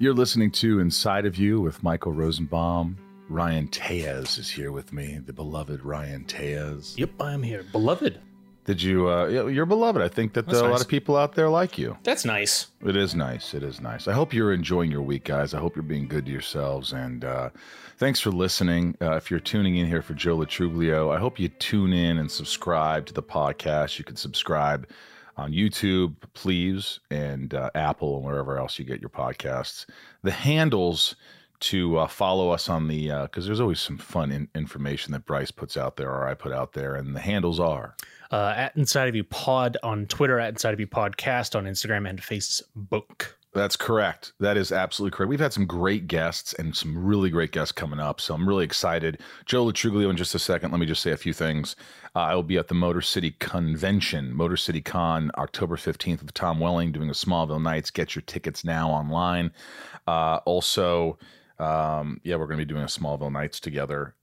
You're listening to Inside of You with Michael Rosenbaum. Ryan Taez is here with me, the beloved Ryan Taez. Yep, I am here. Beloved. Did you, you're beloved. I think that a lot of people out there like you. That's nice. It is nice. It is nice. I hope you're enjoying your week, guys. I hope you're being good to yourselves. And thanks for listening. If you're tuning in here for Joe Lo Truglio, I hope you tune in and subscribe to the podcast. You can subscribe on YouTube, please, and Apple and wherever else you get your podcasts. The handles to follow us on the, because there's always some fun information that Bryce puts out there or I put out there, and the handles are at Inside of You Pod on Twitter, at Inside of You Podcast on Instagram and Facebook. That's correct. That is absolutely correct. We've had some great guests and some really great guests coming up, so I'm really excited. Joe Lo Truglio in just a second. Let me just say a few things. I will be at the Motor City Convention, Motor City Con, October 15th with Tom Welling doing the Smallville Nights. Get your tickets now online. Also, we're going to be doing a Smallville Nights together.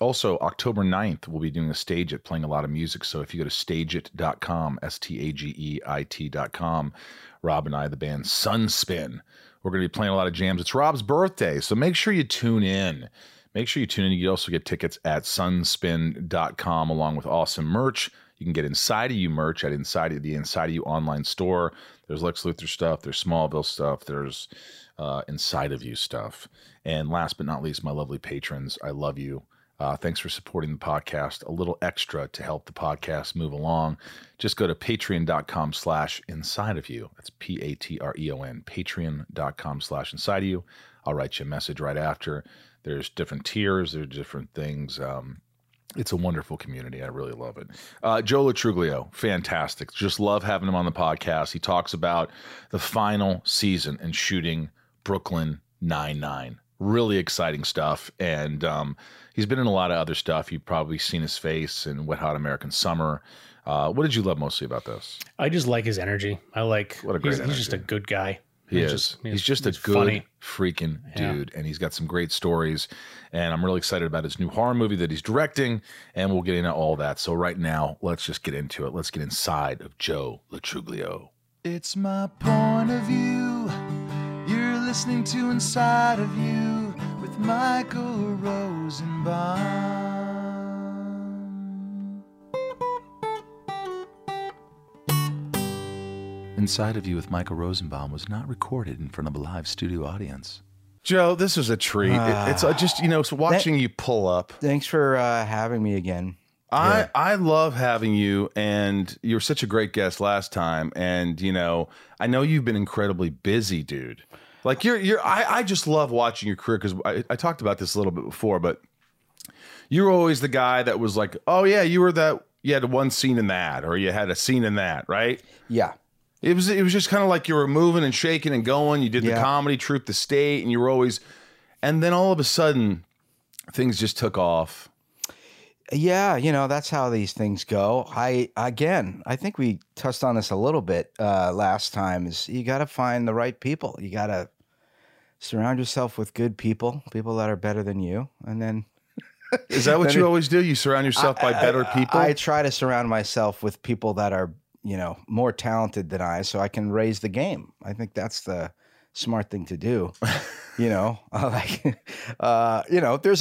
Also, October 9th, we'll be doing a Stage It, playing a lot of music. So if you go to stageit.com, stageit.com, Rob and I, the band Sunspin, we're going to be playing a lot of jams. It's Rob's birthday, so make sure you tune in. Make sure you tune in. You can also get tickets at sunspin.com along with awesome merch. You can get Inside of You merch at the Inside of You online store. There's Lex Luthor stuff. There's Smallville stuff. There's Inside of You stuff. And last but not least, my lovely patrons, I love you. Thanks for supporting the podcast. A little extra to help the podcast move along. Just go to patreon.com/Inside of You. That's Patreon, patreon.com/Inside of You. I'll write you a message right after. There's different tiers. There's different things. It's a wonderful community. I really love it. Joe Lo Truglio, fantastic. Just love having him on the podcast. He talks about the final season and shooting Brooklyn Nine-Nine. Really exciting stuff. And he's been in a lot of other stuff. You've probably seen his face in Wet Hot American Summer. What did you love mostly about this? I just like his energy. He's just a good guy. He's just a good freaking dude, and he's got some great stories, and I'm really excited about his new horror movie that he's directing, and we'll get into all that. So right now, let's just get into it. Let's get inside of Joe Lo Truglio. It's my point of view. You're listening to Inside of You with Michael Rosenbaum. Inside of You with Michael Rosenbaum was not recorded in front of a live studio audience. Joe, this was a treat. It's watching you pull up. Thanks for having me again. I love having you, and you were such a great guest last time. And I know you've been incredibly busy, dude. Like I just love watching your career because I talked about this a little bit before, but you were always the guy that was like, oh yeah, you had one scene in that, or you had a scene in that, right? Yeah. It was just kind of like you were moving and shaking and going. You did the comedy troupe, The State, and you were always... And then all of a sudden, things just took off. Yeah, that's how these things go. I think we touched on this a little bit last time, is you got to find the right people. You got to surround yourself with good people that are better than you, and then... Is that what you always do? You surround yourself by better people? I try to surround myself with people that are... more talented than I, so I can raise the game. I think that's the smart thing to do. There's a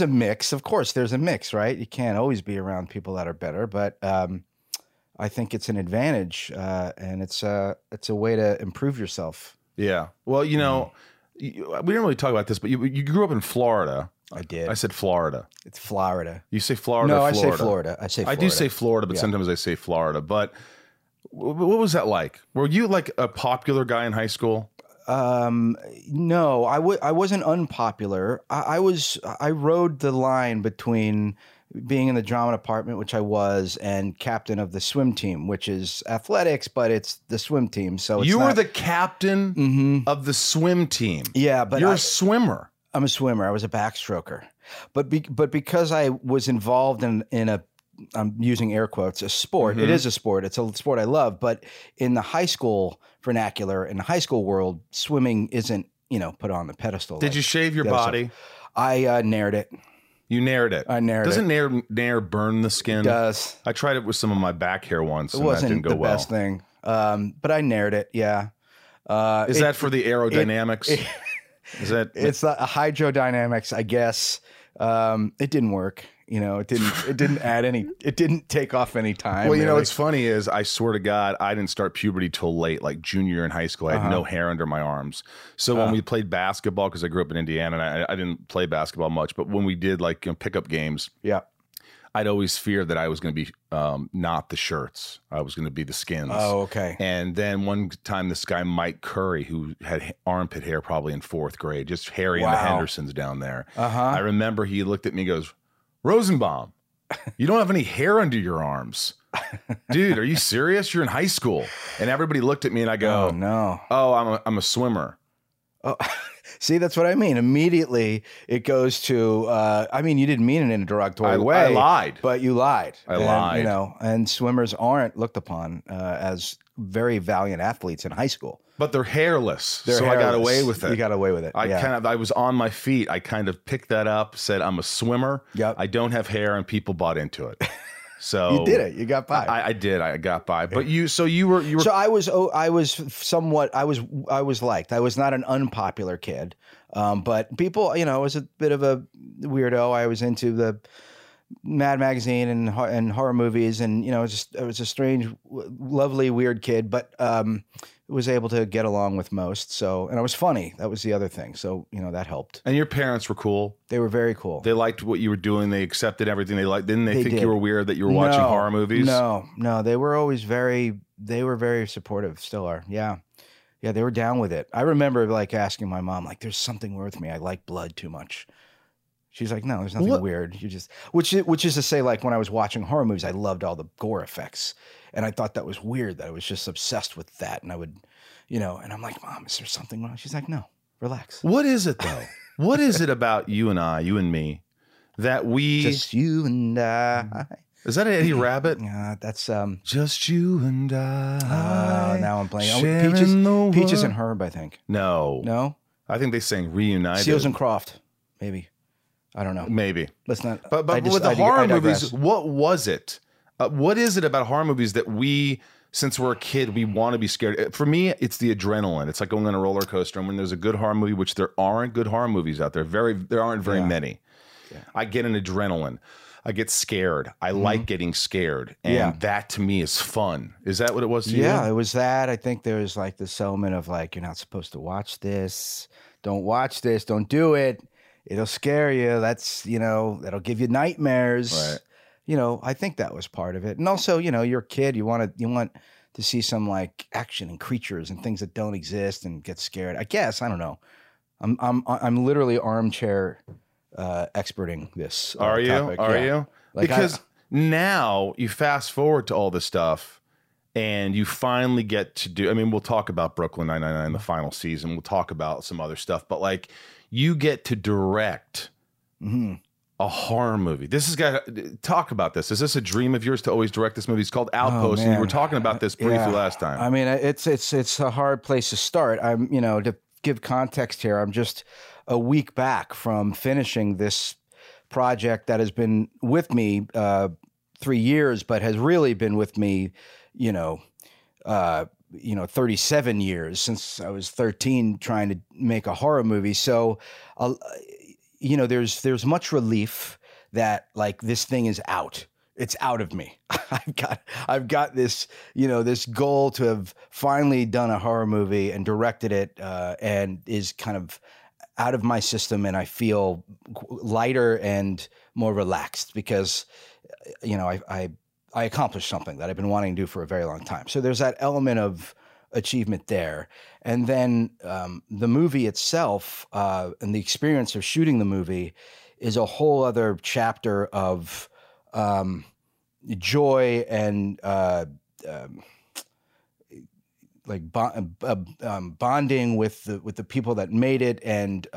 mix. Of course, there's a mix, right? You can't always be around people that are better, but I think it's an advantage, and it's a way to improve yourself. Yeah. Well, we didn't really talk about this, but you grew up in Florida. I did. I said Florida. It's Florida. You say Florida. No, Florida. I say Florida. I do say Florida, but sometimes I say Florida, but. What was that like? Were you like a popular guy in high school? No, I wasn't unpopular. I rode the line between being in the drama department, which I was, and captain of the swim team, which is athletics, but it's the swim team. So you were the captain of the swim team. Yeah, but you're a swimmer. I'm a swimmer. I was a backstroker, but because I was involved in a, I'm using air quotes, a sport. Mm-hmm. It is a sport. It's a sport I love, but in the high school vernacular, in the high school world, swimming isn't, you know, put on the pedestal. Did you shave your body? I nared it. You nared it. I nared it. Doesn't nair burn the skin? It does. I tried it with some of my back hair once. It wasn't and that didn't go well. Best thing. But I nared it. Yeah. Is that for the aerodynamics? Is that it's the hydrodynamics, I guess. It didn't work. You know, it didn't add any, it didn't take off any time. Well, you know, what's funny is I swear to God, I didn't start puberty till late, like junior in high school. I had no hair under my arms. So when we played basketball, because I grew up in Indiana and I didn't play basketball much, but when we did like, you know, pickup games, yeah, I'd always fear that I was going to be not the shirts. I was going to be the skins. Oh, okay. And then one time this guy, Mike Curry, who had armpit hair probably in fourth grade, just Harry and the Hendersons down there. I remember he looked at me and goes, "Rosenbaum, you don't have any hair under your arms. Dude, are you serious? You're in high school." And everybody looked at me and I go, I'm a swimmer. Oh, see, that's what I mean. Immediately it goes to, I mean, you didn't mean it in a derogatory way. I lied. But you lied. I lied. You know, and swimmers aren't looked upon as very valiant athletes in high school. But they're hairless. I got away with it. You got away with it. I was on my feet. I kind of picked that up, said I'm a swimmer. Yep. I don't have hair, and people bought into it. So you did it. You got by. I did. I got by. But you, so you were. So I was liked. I was not an unpopular kid. But people, you know, I was a bit of a weirdo. I was into the Mad Magazine and horror movies, and you know, I was a strange, lovely, weird kid, but was able to get along with most. So, and I was funny. That was the other thing. So, you know, that helped. And your parents were cool. They were very cool. They liked what you were doing. They accepted everything they liked. Didn't they think you were weird that you were watching horror movies? No. They were always very supportive. Still are. Yeah. Yeah. They were down with it. I remember like asking my mom, like, there's something wrong with me. I like blood too much. She's like, no, there's nothing weird. You just, which is to say, like when I was watching horror movies, I loved all the gore effects, and I thought that was weird that I was just obsessed with that. And I would, you know, and I'm like, Mom, is there something wrong? She's like, no, relax. What is it though? What is it about you and me, that we just you and I? Is that Eddie Rabbit? Yeah, that's just you and I. Now I'm playing Peaches and Herb. I think no. I think they sang Reunited. Seals and Croft, maybe. I don't know. Maybe. Let's not. But with the horror movies, what was it? What is it about horror movies that we, since we're a kid, we want to be scared? For me, it's the adrenaline. It's like going on a roller coaster. And when there's a good horror movie, which there aren't good horror movies out there, there aren't very many. Yeah. I get an adrenaline. I get scared. I like getting scared. And that to me is fun. Is that what it was to you? Yeah, it was that. I think there was like this element of like, you're not supposed to watch this. Don't watch this. Don't do it. It'll scare you. That's, you know, that'll give you nightmares. Right. You know, I think that was part of it. And also, you know, you're a kid, you want to see some like action and creatures and things that don't exist and get scared. I guess, I don't know. I'm literally armchair experting this. Are you? Topic. Are you? Like because now you fast forward to all this stuff. And you finally get to do, I mean, we'll talk about Brooklyn Nine-Nine in the final season. We'll talk about some other stuff. But, like, you get to direct a horror movie. This has got to talk about this. Is this a dream of yours to always direct this movie? It's called Outpost. And you were talking about this briefly last time. I mean, it's a hard place to start. I'm, you know, to give context here, I'm just a week back from finishing this project that has been with me 3 years, but has really been with me, you know, 37 years since I was 13 trying to make a horror movie. So, you know, there's much relief that like this thing is out. It's out of me. I've got this, you know, this goal to have finally done a horror movie and directed it and is kind of out of my system. And I feel lighter and more relaxed because, you know, I accomplished something that I've been wanting to do for a very long time. So there's that element of achievement there. And then the movie itself and the experience of shooting the movie is a whole other chapter of joy and bonding with the people that made it and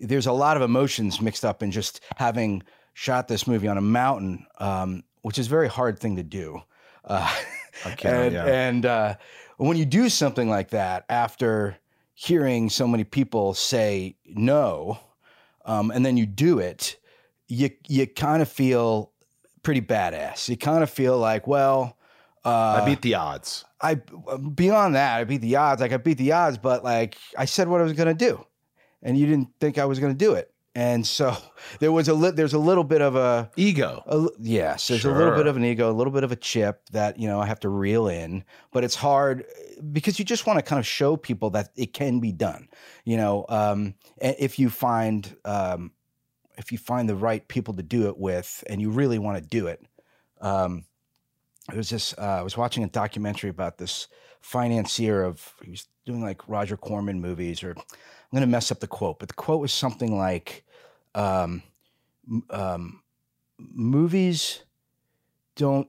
there's a lot of emotions mixed up in just having shot this movie on a mountain, which is a very hard thing to do. And when you do something like that, after hearing so many people say no, and then you do it, you kind of feel pretty badass. You kind of feel like, well, I beat the odds. Beyond that, I beat the odds. Like, I beat the odds, but like, I said what I was going to do, and you didn't think I was going to do it. And so there was there's a little bit of a ego. There's a little bit of an ego, a little bit of a chip that, you know, I have to reel in, but it's hard because you just want to kind of show people that it can be done. You know, if you find the right people to do it with, and you really want to do it. I was watching a documentary about this financier he was doing like Roger Corman movies, or I'm going to mess up the quote, but the quote was something like, movies don't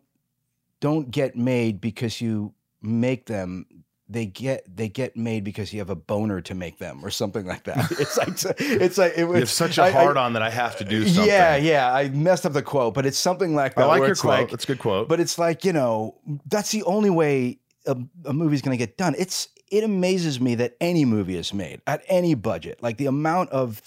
get made because you make them. They get made because you have a boner to make them, or something like that. It's like, you have such a hard on that I have to do something. Yeah. I messed up the quote, but it's something like that. I like your quote. Like, it's a good quote, but it's like, you know, that's the only way a movie's going to get done. It amazes me that any movie is made at any budget, like the amount of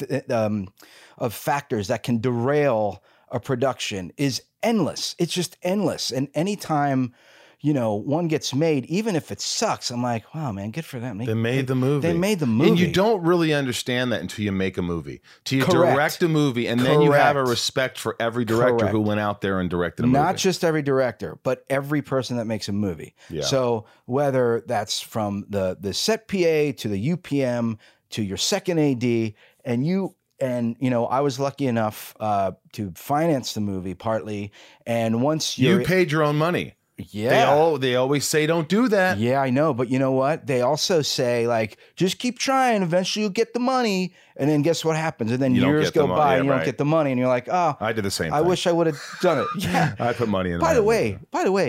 factors that can derail a production is endless. It's just endless. And anytime, you know, one gets made, even if it sucks, I'm like, wow, man, good for them. They made the movie. And you don't really understand that until you make a movie, till you direct a movie. And then you have a respect for every director who went out there and directed a movie. Not just every director, but every person that makes a movie. Yeah. So whether that's from the set PA to the UPM to your second AD, and I was lucky enough to finance the movie partly. And once you paid your own money. Yeah. They always say don't do that. Yeah, I know. But you know what? They also say, like, just keep trying. Eventually you'll get the money. And then guess what happens? And then years go by and you don't get the money. And you're like, oh, I did the same thing. I wish I would have done it. Yeah. I put money in. By the way,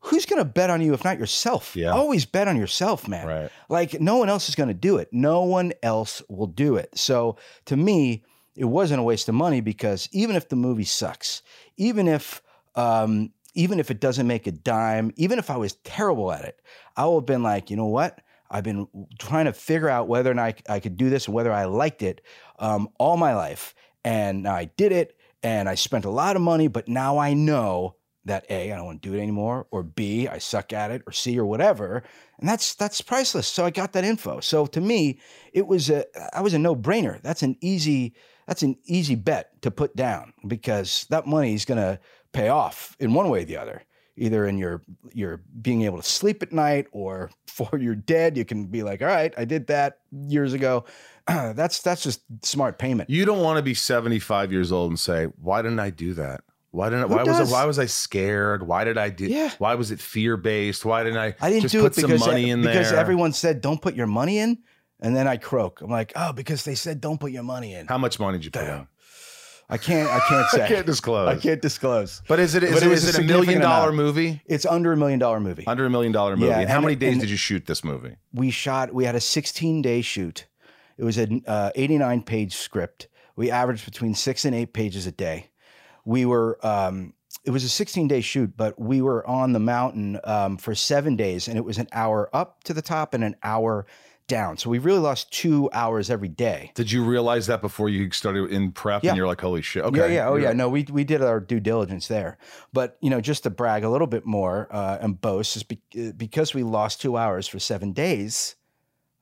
who's going to bet on you if not yourself? Yeah. Always bet on yourself, man. Right. Like, no one else is going to do it. No one else will do it. So to me, it wasn't a waste of money, because even if the movie sucks, even if it doesn't make a dime, even if I was terrible at it, I would have been like, you know what? I've been trying to figure out whether or not I could do this, and whether I liked it all my life. And now I did it, and I spent a lot of money, but now I know that A, I don't want to do it anymore, or B, I suck at it, or C, or whatever. And that's priceless. So I got that info. So to me, I was a no-brainer. That's an easy bet to put down, because that money is going to pay off in one way or the other, either in your being able to sleep at night, or for your dead, you can be like, all right, I did that years ago. That's just smart payment. You don't want to be 75 years old and say, why didn't I do that? Why was I scared? Why did I do? Yeah. Why was it fear-based? Why didn't I didn't just do put it because some money in there? Because everyone said, don't put your money in. And then I croak. I'm like, oh, because they said, don't put your money in. How much money did you put in? I can't say. I can't disclose. But is it a $1 million movie? It's under $1 million movie. Under $1 million movie. Yeah, and how many days did you shoot this movie? We had a 16-day shoot. It was an 89-page script. We averaged between 6 and 8 pages a day. We were, it was a 16-day shoot, but we were on the mountain for 7 days, and it was an hour up to the top and an hour down. So we really lost 2 hours every day. Did you realize that before you started in prep? Yeah. And you're like, holy shit. Okay. Yeah. Oh yeah. No, we did our due diligence there, but you know, just to brag a little bit more, and boast, is because we lost 2 hours for 7 days.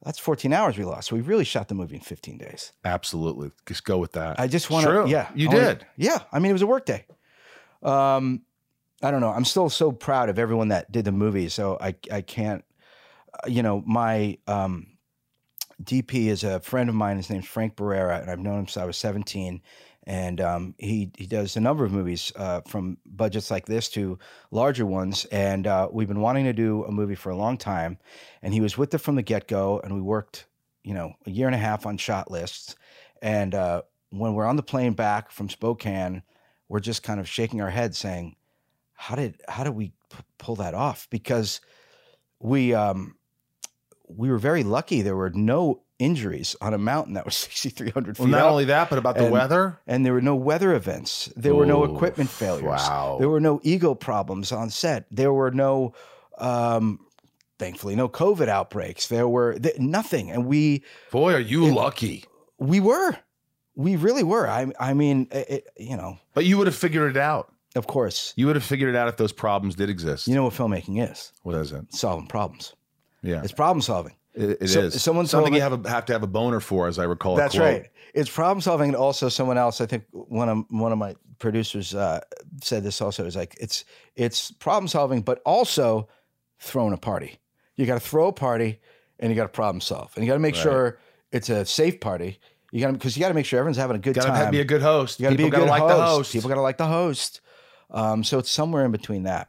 That's 14 hours we lost. So we really shot the movie in 15 days. Absolutely. Just go with that. I just want to, yeah, you did. Yeah. I mean, it was a work day. I don't know. I'm still so proud of everyone that did the movie. So I can't, you know, my, DP is a friend of mine. His name's Frank Barrera, and I've known him since I was 17. And he does a number of movies from budgets like this to larger ones. And we've been wanting to do a movie for a long time. And he was with it from the get-go. And we worked, you know, a year and a half on shot lists. And when we're on the plane back from Spokane, we're just kind of shaking our heads saying, how did we pull that off? Because we were very lucky. There were no injuries on a mountain that was 6,300 feet up. Well, not only that, but about the weather. And there were no weather events. There were no equipment failures. Wow. There were no ego problems on set. There were no, thankfully, no COVID outbreaks. There were nothing. And we... Boy, are you lucky. We were. We really were. I mean, you know. But you would have figured it out. Of course. You would have figured it out if those problems did exist. You know what filmmaking is? What is it? Solving problems. Yeah. It's problem solving. It is. Something you have to have a boner for, as I recall. That's right. It's problem solving. And also someone else, I think one of my producers said this also, is like, it's problem solving, but also throwing a party. You got to throw a party and you got to problem solve. And you got to make sure it's a safe party. Because you got to make sure everyone's having a good time. You got to be a good host. You got to be a good host. People got to like the host. So it's somewhere in between that.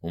When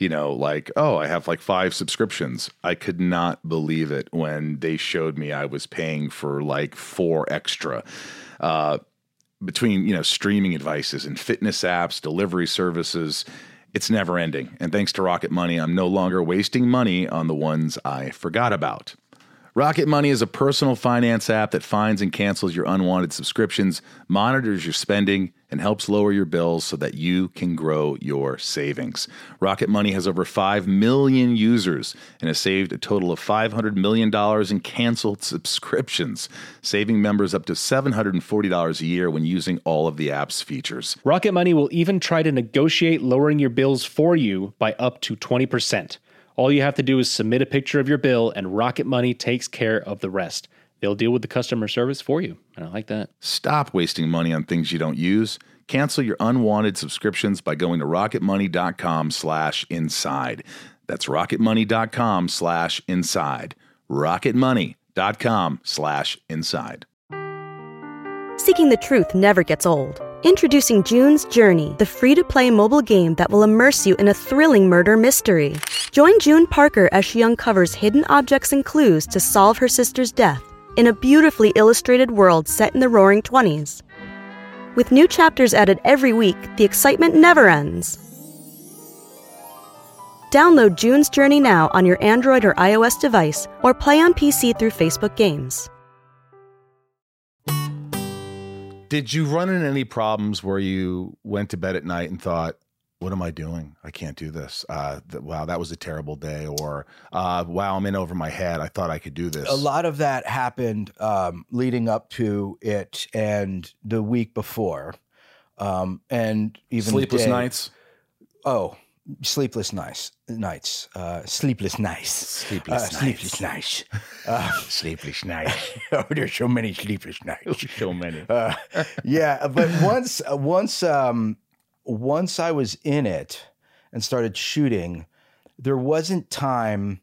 I have like 5 subscriptions. I could not believe it when they showed me I was paying for like 4 extra between, streaming devices and fitness apps, delivery services. It's never ending. And thanks to Rocket Money, I'm no longer wasting money on the ones I forgot about. Rocket Money is a personal finance app that finds and cancels your unwanted subscriptions, monitors your spending, and helps lower your bills so that you can grow your savings. Rocket Money has over 5 million users and has saved a total of $500 million in canceled subscriptions, saving members up to $740 a year when using all of the app's features. Rocket Money will even try to negotiate lowering your bills for you by up to 20%. All you have to do is submit a picture of your bill, and Rocket Money takes care of the rest. They'll deal with the customer service for you, and I like that. Stop wasting money on things you don't use. Cancel your unwanted subscriptions by going to rocketmoney.com/inside. That's rocketmoney.com/inside. rocketmoney.com/inside. Seeking the truth never gets old. Introducing June's Journey, the free-to-play mobile game that will immerse you in a thrilling murder mystery. Join June Parker as she uncovers hidden objects and clues to solve her sister's death in a beautifully illustrated world set in the roaring 20s. With new chapters added every week, the excitement never ends. Download June's Journey now on your Android or iOS device, or play on PC through Facebook Games. Did you run into any problems where you went to bed at night and thought, what am I doing? I can't do this. Wow, that was a terrible day. Or, wow, I'm in over my head. I thought I could do this. A lot of that happened leading up to it and the week before. And even sleepless nights. Oh, sleepless nights. Oh, there's so many sleepless nights. So many. Yeah. But once I was in it and started shooting, there wasn't time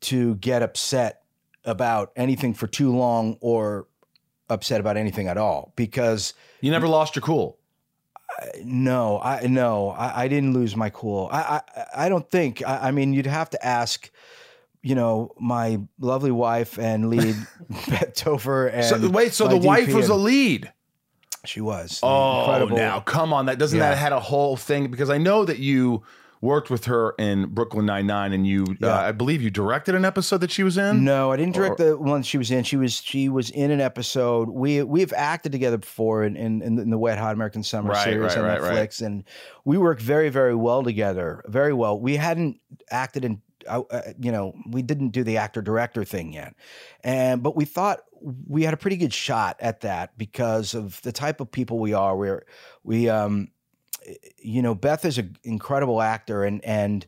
to get upset about anything for too long or upset about anything at all, because you never lost your cool. No, I didn't lose my cool. I don't think, I mean, you'd have to ask, you know, my lovely wife and lead Beth Topher. And so the wife was a lead. She was. Oh, incredible. Now come on. That doesn't that had a whole thing, because I know that you worked with her in Brooklyn Nine-Nine, and you, I believe you directed an episode that she was in. No, I didn't direct the one she was in. She was in an episode. We've acted together before in the Wet Hot American Summer series on Netflix, and we worked very, very well together. Very well. We hadn't acted in, we didn't do the actor-director thing yet, but we thought we had a pretty good shot at that because of the type of people we are. Beth is an incredible actor and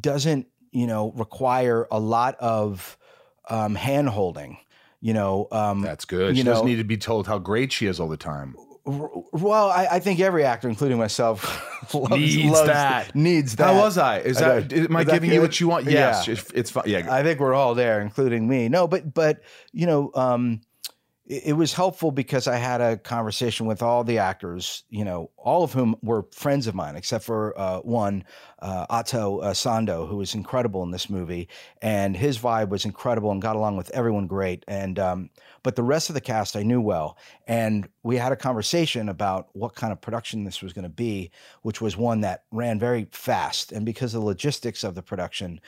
doesn't, require a lot of hand holding, That's good. She doesn't need to be told how great she is all the time. Well, I think every actor, including myself, needs that. How was I? Am I giving you what you want? Yes, yeah. It's fine. Yeah. I think we're all there, including me. No, but it was helpful because I had a conversation with all the actors, all of whom were friends of mine, except for one, Otto Sando, who was incredible in this movie, and his vibe was incredible and got along with everyone great. And but the rest of the cast I knew well, and we had a conversation about what kind of production this was going to be, which was one that ran very fast. And because of the logistics of the production,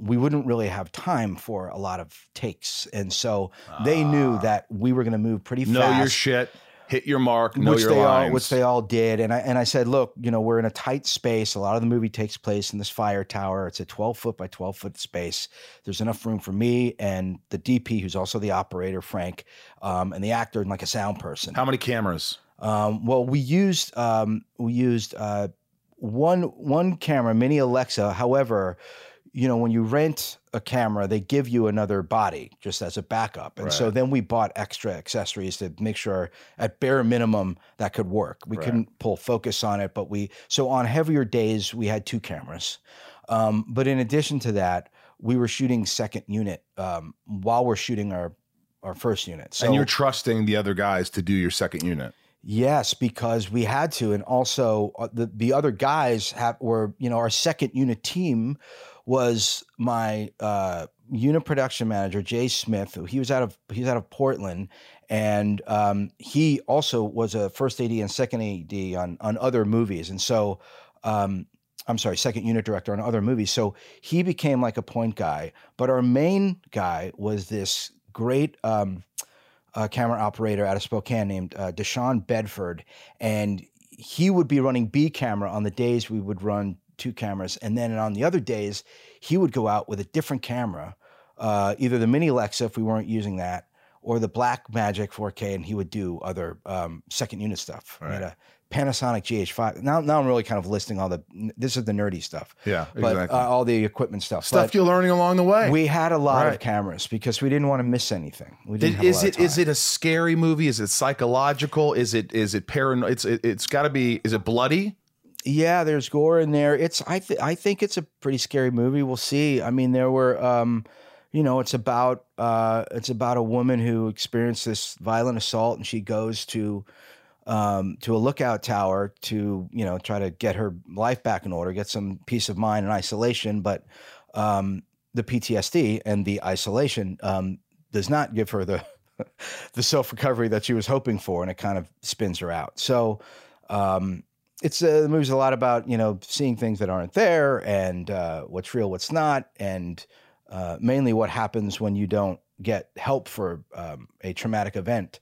we wouldn't really have time for a lot of takes, and so they knew that we were going to move pretty fast. Know your shit, hit your mark, know your lines. Which they all did. And I said, look, we're in a tight space. A lot of the movie takes place in this fire tower. It's a 12-foot by 12-foot space. There's enough room for me and the DP, who's also the operator, Frank, and the actor, and like a sound person. How many cameras? Well, we used one camera, Mini Alexa. However, when you rent a camera, they give you another body just as a backup. And so then we bought extra accessories to make sure at bare minimum that could work. We couldn't pull focus on it, but so on heavier days, we had two cameras. But in addition to that, we were shooting second unit while we're shooting our first unit. So, and you're trusting the other guys to do your second unit. Yes, because we had to. And also the other guys were our second unit team was my unit production manager, Jay Smith. He was out of Portland, and he also was a first AD and second AD on other movies. And so, I'm sorry, second unit director on other movies. So he became like a point guy, but our main guy was this great camera operator out of Spokane named Deshaun Bedford. And he would be running B camera on the days we would run two cameras. And then on the other days, he would go out with a different camera, either the Mini Alexa, if we weren't using that, or the Blackmagic 4K, and he would do other second unit stuff. Right. We had a Panasonic GH5. Now I'm really kind of listing this is the nerdy stuff. Yeah, but, exactly. All the equipment stuff. Stuff you're learning along the way. We had a lot of cameras because we didn't want to miss anything. We didn't have a lot of time. Is it a scary movie? Is it psychological? Is it paranoid? It's got to be, is it bloody? Yeah, there's gore in there. I think it's a pretty scary movie. We'll see. I mean, there were, it's about a woman who experienced this violent assault, and she goes to a lookout tower to, try to get her life back in order, get some peace of mind and isolation. But the PTSD and the isolation does not give her the the self-recovery that she was hoping for, and it kind of spins her out. So the movie's a lot about, you know, seeing things that aren't there, and what's real, what's not, and mainly what happens when you don't get help for a traumatic event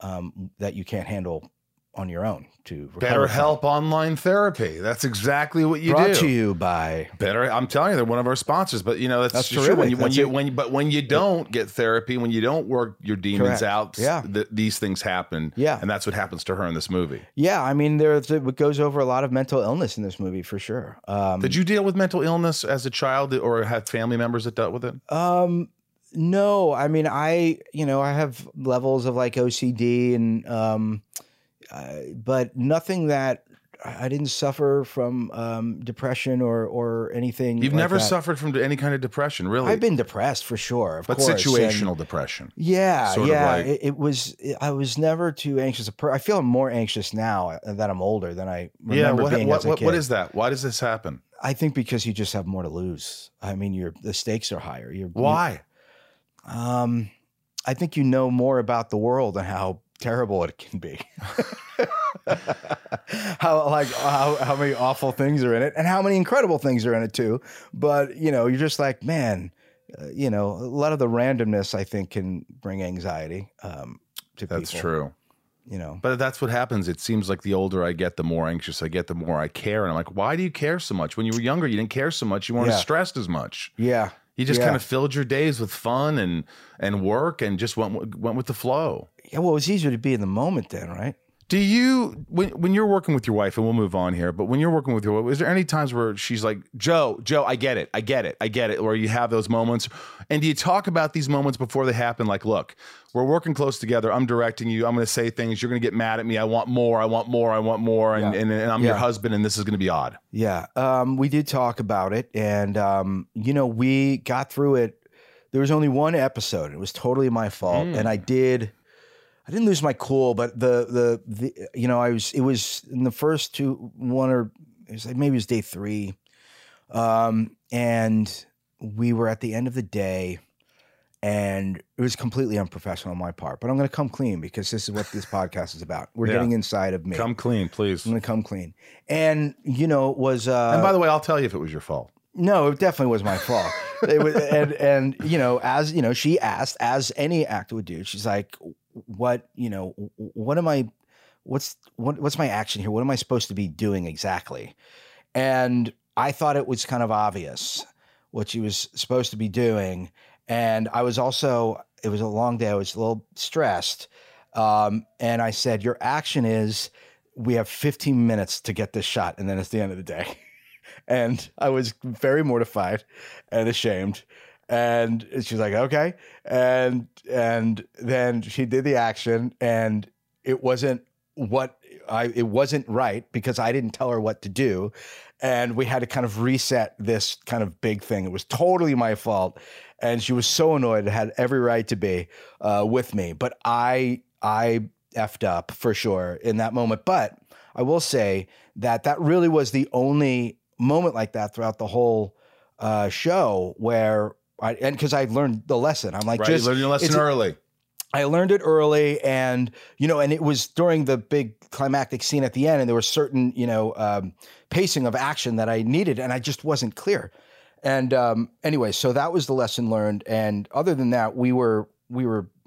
that you can't handle on your own. To BetterHelp online therapy. That's exactly what you do. Brought to you by Better. I'm telling you, they're one of our sponsors. But you know, that's true. When you don't get therapy, when you don't work your demons out, these things happen. Yeah, and that's what happens to her in this movie. Yeah, I mean, it goes over a lot of mental illness in this movie for sure. Did you deal with mental illness as a child, or have family members that dealt with it? No, I mean, I have levels of like OCD and. But nothing that I didn't suffer from depression or anything. You've like never that. Suffered from any kind of depression, really? I've been depressed for sure, of course. Situational depression. Yeah, Of like... I was never too anxious. I feel more anxious now that I'm older than I remember being as a kid. What is that? Why does this happen? I think because you just have more to lose. I mean, the stakes are higher. Why? I think you know more about the world and how terrible it can be. how many awful things are in it, and how many incredible things are in it too. But you know, you're just like, man, you know, a lot of the randomness I think can bring anxiety to people. That's true. You know, but that's what happens. It seems like the older I get, the more anxious I get, the more I care. And I'm like, why do you care so much? When you were younger, you didn't care so much. You weren't stressed as much. Yeah. You just kind of filled your days with fun and work, and just went with the flow. Yeah, well, it was easier to be in the moment then, right? Do you, when you're working with your wife, and we'll move on here, but when you're working with your wife, is there any times where she's like, Joe, I get it, or you have those moments, and do you talk about these moments before they happen? Like, look, we're working close together, I'm directing you, I'm going to say things, you're going to get mad at me, I want more, and I'm your husband, and this is going to be odd. Yeah, we did talk about it, and, you know, we got through it. There was only one episode, it was totally my fault, and I didn't lose my cool, but the you know, it was in the first maybe it was day three. And we were at the end of the day, and it was completely unprofessional on my part, but I'm going to come clean because this is what this podcast is about. We're getting inside of me. Come clean, please. I'm going to come clean. And you know, it was, and by the way, I'll tell you if it was your fault. No, it definitely was my fault. It was, and you know, as you know, she asked, as any actor would do, she's like, what's my action here? What am I supposed to be doing exactly? And I thought it was kind of obvious what she was supposed to be doing. And I was also, it was a long day. I was a little stressed. And I said, your action is, we have 15 minutes to get this shot, and then it's the end of the day. And I was very mortified and ashamed. And she's like, okay. And then she did the action, and it wasn't right because I didn't tell her what to do. And we had to kind of reset this kind of big thing. It was totally my fault. And she was so annoyed. It had every right to be with me, but I effed up for sure in that moment. But I will say that really was the only moment like that throughout the whole show where, because I learned the lesson. I'm like, right, you learned your lesson early. I learned it early, and you know, and it was during the big climactic scene at the end, and there were certain, you know, pacing of action that I needed, and I just wasn't clear. And anyway, so that was the lesson learned. And other than that, we were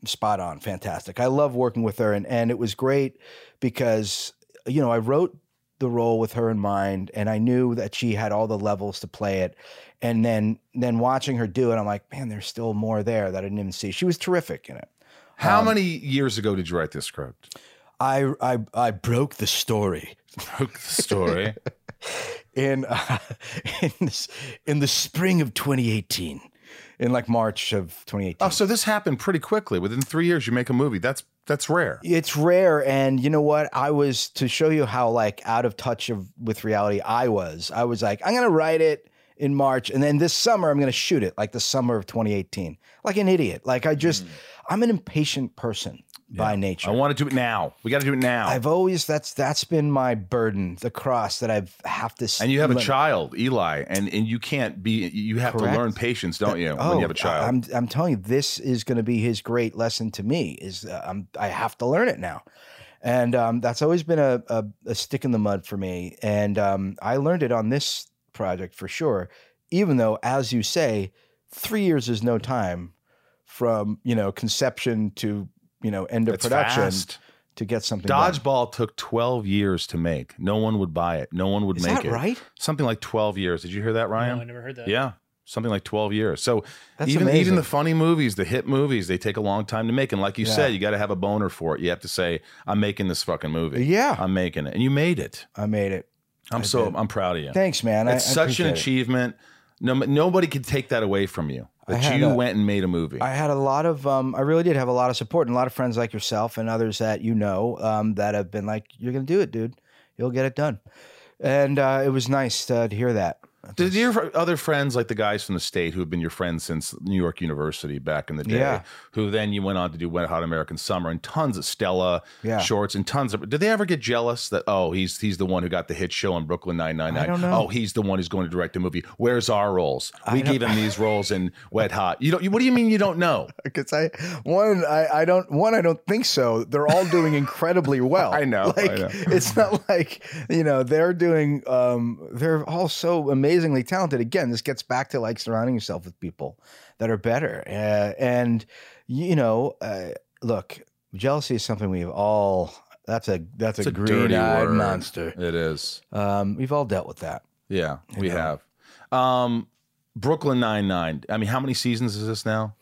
spot on, fantastic. I love working with her, and it was great because, you know, I wrote the role with her in mind, and I knew that she had all the levels to play it. And then watching her do it, I'm like, man, there's still more there that I didn't even see. She was terrific in it. How many years ago did you write this script? I broke the story. In the spring of 2018, in like March of 2018. Oh, so this happened pretty quickly. Within 3 years, you make a movie. That's rare. It's rare. And you know what? I was, to show you how like out of touch with reality I was like, I'm going to write it in March, and then this summer I'm going to shoot it, like the summer of 2018. Like an idiot. Like I'm an impatient person. by nature. I want to do it now. We got to do it now. I've always, that's been my burden, the cross that I've have to. And you have a child, Eli, and you can't be, you have to learn patience, don't you? When you have a child, I'm telling you, this is going to be his great lesson to me is I have to learn it now. And that's always been a stick in the mud for me. And I learned it on this project for sure. Even though, as you say, 3 years is no time from, you know, conception to, you know, end of it's production fast. To get something. Dodgeball took 12 years to make. No one would buy it. No one would make it. Is that right? Something like 12 years. Did you hear that, Ryan? No, I never heard that. Yeah. Something like 12 years. So that's even the funny movies, the hit movies, they take a long time to make. And like you said, you got to have a boner for it. You have to say, I'm making this fucking movie. Yeah. I'm making it. And you made it. I made it. I'm proud of you. Thanks, man. It's such an achievement. No, nobody could take that away from you. That you went and made a movie. I had a lot of, I really did have a lot of support and a lot of friends like yourself and others that you know that have been like, you're going to do it, dude. You'll get it done. And it was nice to hear that. Did your other friends, like the guys from the State who have been your friends since New York University back in the day, who then you went on to do Wet Hot American Summer and tons of Stella shorts and tons of, did they ever get jealous that, oh, he's the one who got the hit show on Brooklyn Nine-Nine? I don't know. Oh, he's the one who's going to direct a movie. Where's our roles? We gave him these roles in Wet Hot. You don't. What do you mean you don't know? Because I don't think so. They're all doing incredibly well. I know. It's not like, you know, they're doing, they're all so amazingly talented. Again, this gets back to like surrounding yourself with people that are better. And you know, look, jealousy is something we've all, that's a green-eyed monster. It is. We've all dealt with that. Yeah, we have. Brooklyn Nine-Nine. I mean, how many seasons is this now?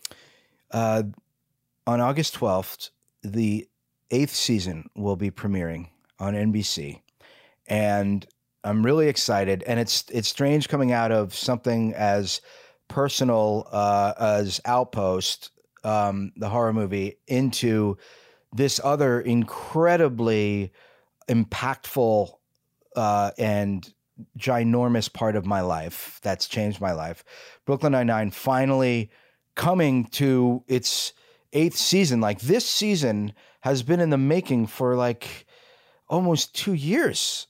On August 12th, the 8th season will be premiering on NBC. And I'm really excited, and it's strange coming out of something as personal as Outpost, the horror movie, into this other incredibly impactful and ginormous part of my life that's changed my life. Brooklyn Nine-Nine finally coming to its 8th season. Like, this season has been in the making for like almost 2 years.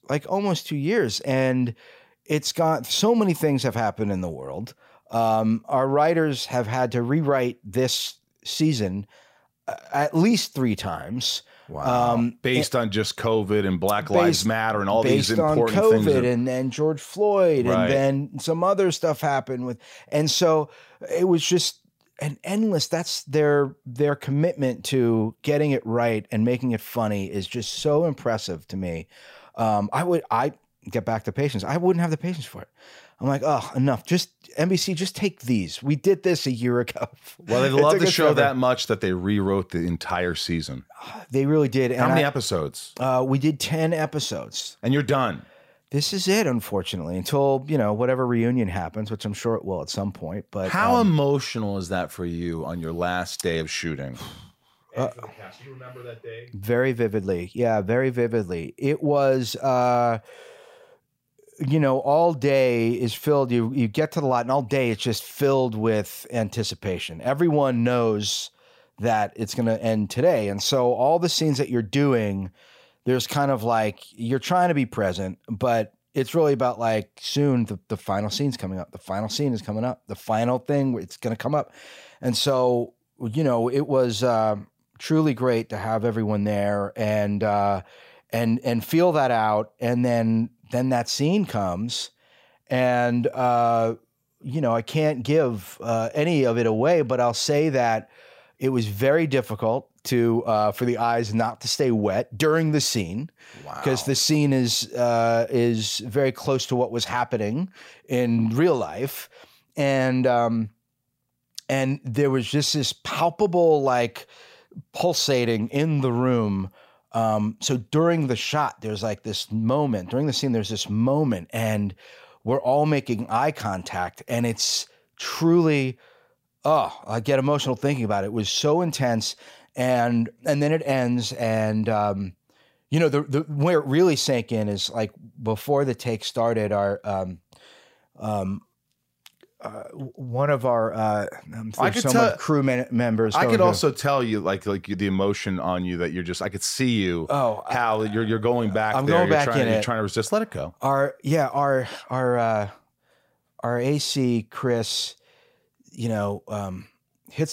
And it's got so many things have happened in the world. Our writers have had to rewrite this season at least 3 times. Wow. Based on just COVID and Black Lives Matter and all these important things. Based on COVID and then George Floyd and then some other stuff happened with. And so it was just an endless, that's their commitment to getting it right and making it funny is just so impressive to me. I get back to patience. I wouldn't have the patience for it. I'm like, oh, enough. Just NBC, just take these. We did this a year ago. Well, they loved the show that much that they rewrote the entire season. They really did. How many episodes? We did 10 episodes. And you're done. This is it, unfortunately, until, you know, whatever reunion happens, which I'm sure it will at some point. But how emotional is that for you on your last day of shooting? Do you remember that day? Very vividly. Yeah, very vividly. It was, you know, all day is filled. You get to the lot and all day it's just filled with anticipation. Everyone knows that it's going to end today. And so all the scenes that you're doing, there's kind of like, you're trying to be present, but it's really about like, soon the final scene's coming up. The final scene is coming up. The final thing, it's going to come up. And so, you know, it was truly great to have everyone there and feel that out. And then that scene comes and, you know, I can't give any of it away, but I'll say that it was very difficult for the eyes not to stay wet during the scene, because the scene is very close to what was happening in real life, and there was just this palpable like pulsating in the room. So during the shot, there's like this moment during the scene. There's this moment, and we're all making eye contact, and it's truly, I get emotional thinking about it. It was so intense. And then it ends, and you know, the where it really sank in is like before the take started. Our one of our crew members. I could also tell you like the emotion on you that you're just, I could see you. Oh, how you're going back. I'm there. Going you're back trying, in you're it. Trying to resist. Let it go. Our AC Chris, hits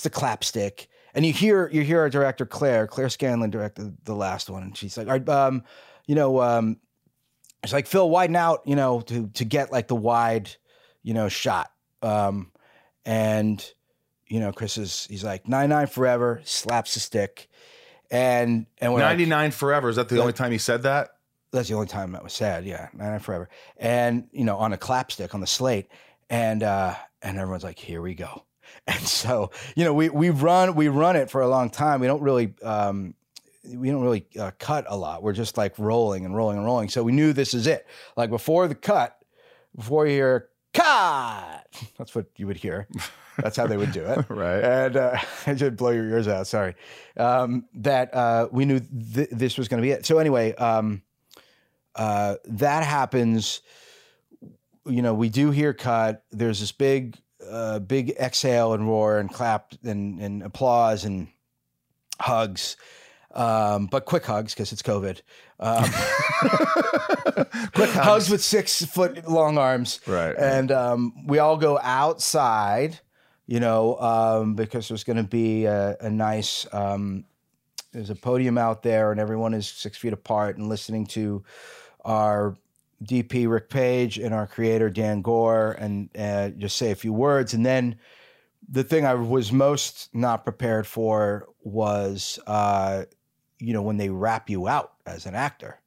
the clapstick, and you hear our director Claire Scanlon directed the last one, and she's like, all right, it's like, Phil, widen out, to get like the wide, shot. And, Chris he's like, 99 forever, slaps the stick. And 99 forever. Is that the only time he said that? That's the only time that was said. Yeah. 99 forever. And, on a clapstick on the slate. And everyone's like, here we go. And so, we run it for a long time. We don't really, cut a lot. We're just like rolling and rolling and rolling. So we knew this is it. Like before the cut, before you hear cut, that's what you would hear. That's how they would do it. Right. And it should blow your ears out. Sorry. We knew this was going to be it. So anyway, that happens. We do hear cut. There's this big exhale and roar and clap and applause and hugs. But quick hugs, because it's COVID. Quick hugs with 6-foot long arms. Right. And we all go outside, because there's going to be a nice, there's a podium out there, and everyone is 6 feet apart and listening to our DP, Rick Page, and our creator, Dan Gore, and just say a few words. And then the thing I was most not prepared for was, when they wrap you out as an actor,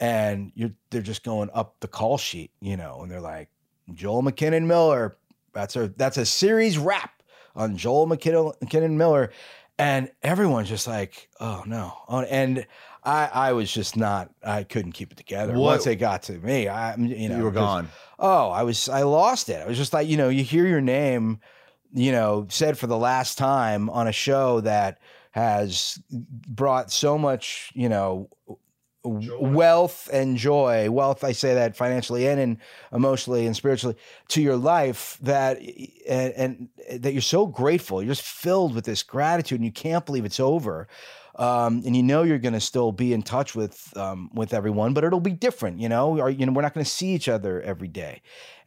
and they're just going up the call sheet, and they're like, Joel McKinnon Miller, that's a series wrap on Joel McKinnon Miller, and everyone's just like, oh no, and I was just I couldn't keep it together. Once they got to me, you were gone. Oh, I lost it. I was just like, you hear your name, said for the last time on a show that has brought so much, wealth and joy. Wealth, I say that financially and emotionally and spiritually to your life, that and that you're so grateful. You're just filled with this gratitude, and you can't believe it's over. And you're going to still be in touch with everyone, but it'll be different. We're not going to see each other every day,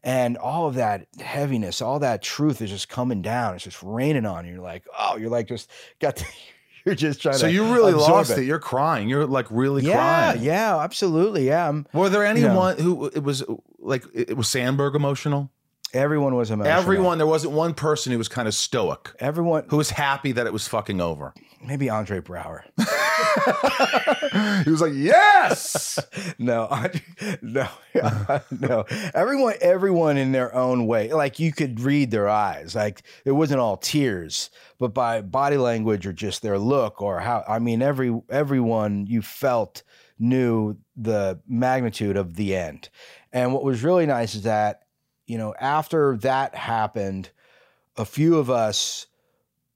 and all of that heaviness, all that truth is just coming down. It's just raining on you. You're like, oh, you're like just got to. You're just trying to. So you really lost it. You're crying. You're like really crying. Yeah, absolutely. Yeah. Were there anyone who it was Sandberg emotional? Everyone was emotional. Everyone. There wasn't one person who was kind of stoic. Everyone who was happy that it was fucking over. Maybe Andre Brower. He was like, yes. No. Everyone in their own way. Like you could read their eyes. Like it wasn't all tears, but by body language or just their look or how. I mean, everyone you felt knew the magnitude of the end. And what was really nice is that, after that happened, a few of us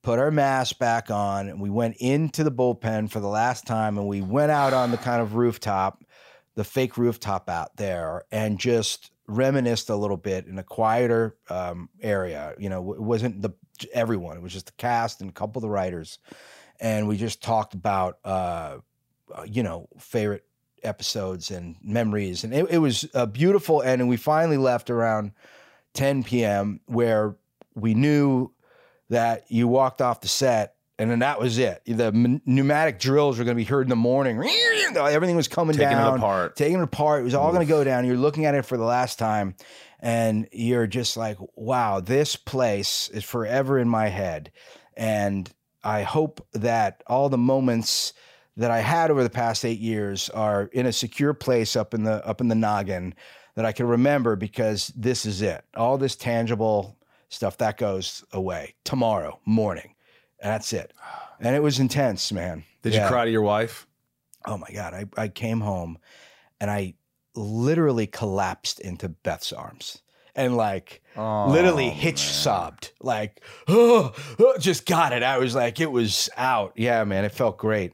put our masks back on, and we went into the bullpen for the last time, and we went out on the kind of rooftop, the fake rooftop out there, and just reminisced a little bit in a quieter area. It wasn't everyone. It was just the cast and a couple of the writers. And we just talked about, favorite episodes and memories, and it was beautiful. And we finally left around 10 p.m. where we knew that you walked off the set, and then that was it. The pneumatic drills were going to be heard in the morning. Everything was coming down, taking it apart. It was all going to go down. You're looking at it for the last time, and you're just like, wow, this place is forever in my head. And I hope that all the moments that I had over the past 8 years are in a secure place up in the noggin that I can remember, because this is it. All this tangible stuff that goes away tomorrow morning. And that's it. And it was intense, man. Did you cry to your wife? Oh my God. I came home and I literally collapsed into Beth's arms. And literally hitch sobbed, just got it. I was like, it was out. Yeah, man. It felt great.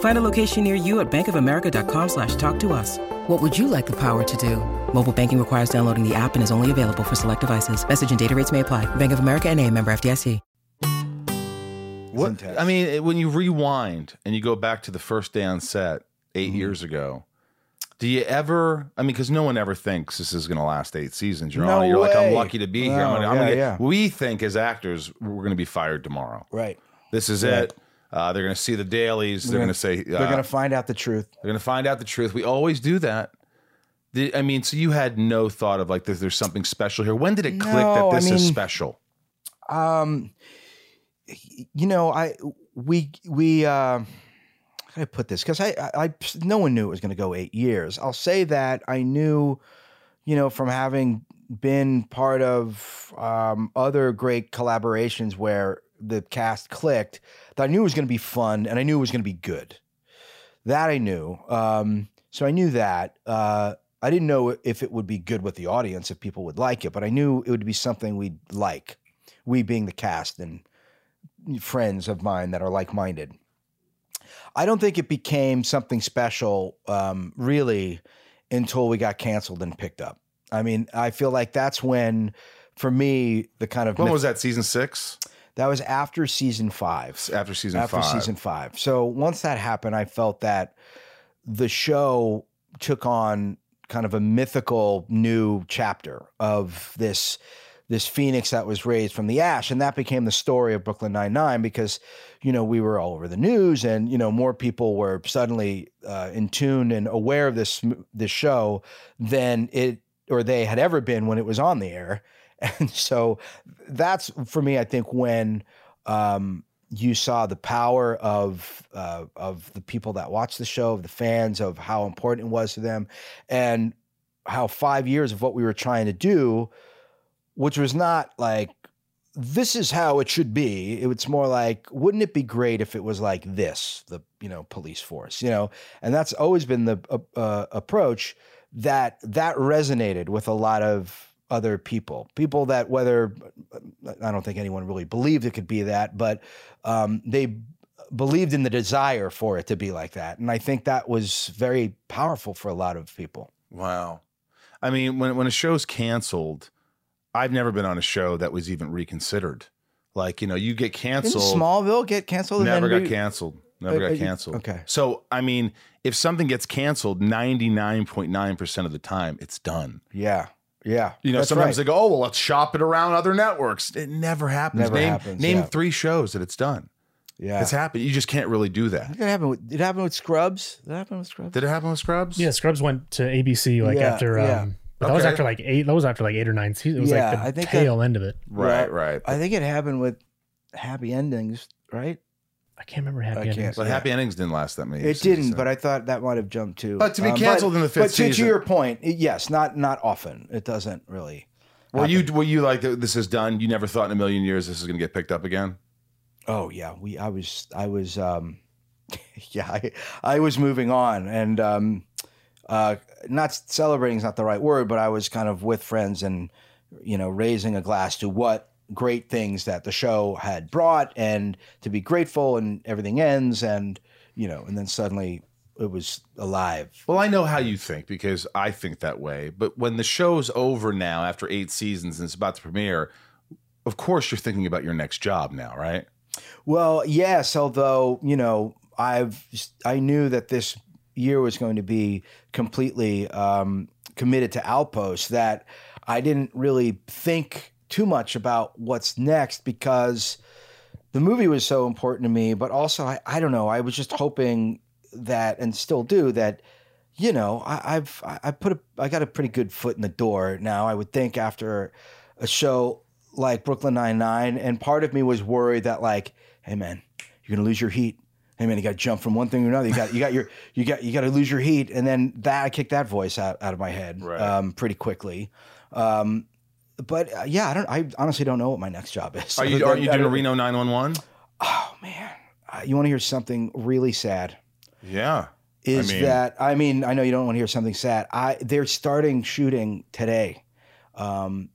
Find a location near you at bankofamerica.com/talktous. What would you like the power to do? Mobile banking requires downloading the app and is only available for select devices. Message and data rates may apply. Bank of America NA, member FDIC. What, I mean, when you rewind and you go back to the first day on set 8 mm-hmm. years ago, do you ever, I mean, because no one ever thinks this is going to last 8 seasons. You're like, I'm lucky to be here. I'm gonna get, we think as actors, we're going to be fired tomorrow. Right. This is it. They're going to see the dailies. They're going to say. They're going to find out the truth. They're going to find out the truth. We always do that. I mean, so you had no thought of like, there's something special here. When did it click that this is special? You know, we how do I put this? Because I no one knew it was going to go 8 years. I'll say that I knew, you know, from having been part of other great collaborations where the cast clicked, that I knew it was going to be fun and I knew it was going to be good. That I knew. So I knew that. I didn't know if it would be good with the audience, if people would like it, but I knew it would be something we'd like, we being the cast and friends of mine that are like-minded. I don't think it became something special really until we got canceled and picked up. I mean, I feel like that's when, for me, the kind of... When was that, season 6? That was after season 5. After season 5. So once that happened, I felt that the show took on kind of a mythical new chapter of this phoenix that was raised from the ash. And that became the story of Brooklyn Nine-Nine because, you know, we were all over the news and, you know, more people were suddenly in tune and aware of this show than it or they had ever been when it was on the air. And so that's, for me, I think when you saw the power of the people that watched the show, of the fans, of how important it was to them, and how 5 years of what we were trying to do, which was not like, this is how it should be. It was more like, wouldn't it be great if it was like this, the, you know, police force, you know? And that's always been the approach that resonated with a lot of other people that, whether, I don't think anyone really believed it could be that, but they believed in the desire for it to be like that. And I think that was very powerful for a lot of people. Wow. I mean, when a show's canceled, I've never been on a show that was even reconsidered. Like, you know, you get canceled. Didn't Smallville get canceled? Never got canceled. Okay. So, I mean, if something gets canceled 99.9% of the time, it's done. Yeah. Yeah. You know, sometimes they go, oh, well, let's shop it around other networks. It never happens. Name 3 shows that it's done. Yeah. It's happened. You just can't really do that. Did it happen with Scrubs? Did it happen with Scrubs? Yeah, Scrubs went to ABC after... That was after like 8. That was after like 8 or 9 seasons. It was like the tail end of it. Right. I think it happened with Happy Endings, right? I can't remember Happy Endings. But Happy Endings didn't last that many years. It didn't, but I thought that might have jumped too. But to be canceled in the 5th season. But to your point, yes, not often. It doesn't really. Were you like, this is done? You never thought in a million years this is going to get picked up again? Oh yeah, I was. I was moving on and. Not celebrating is not the right word, but I was kind of with friends and, you know, raising a glass to what great things that the show had brought and to be grateful and everything ends. And, you know, and then suddenly it was alive. Well, I know how you think because I think that way. But when the show's over now after 8 seasons and it's about to premiere, of course, you're thinking about your next job now, right? Well, yes. Although, you know, I knew that this year was going to be completely committed to Outpost, that I didn't really think too much about what's next because the movie was so important to me, but also, I don't know, I was just hoping that, and still do, that, you know, I got a pretty good foot in the door now, I would think, after a show like Brooklyn Nine-Nine. And part of me was worried that, like, hey man, you're going to lose your heat. Hey man, you got to jump from one thing to another. You got to lose your heat. And then that, I kicked that voice out of my head, right, pretty quickly. But I honestly don't know what my next job is. Are you doing Reno 911? Oh man. You want to hear something really sad? Yeah. I know you don't want to hear something sad. They're starting shooting today. You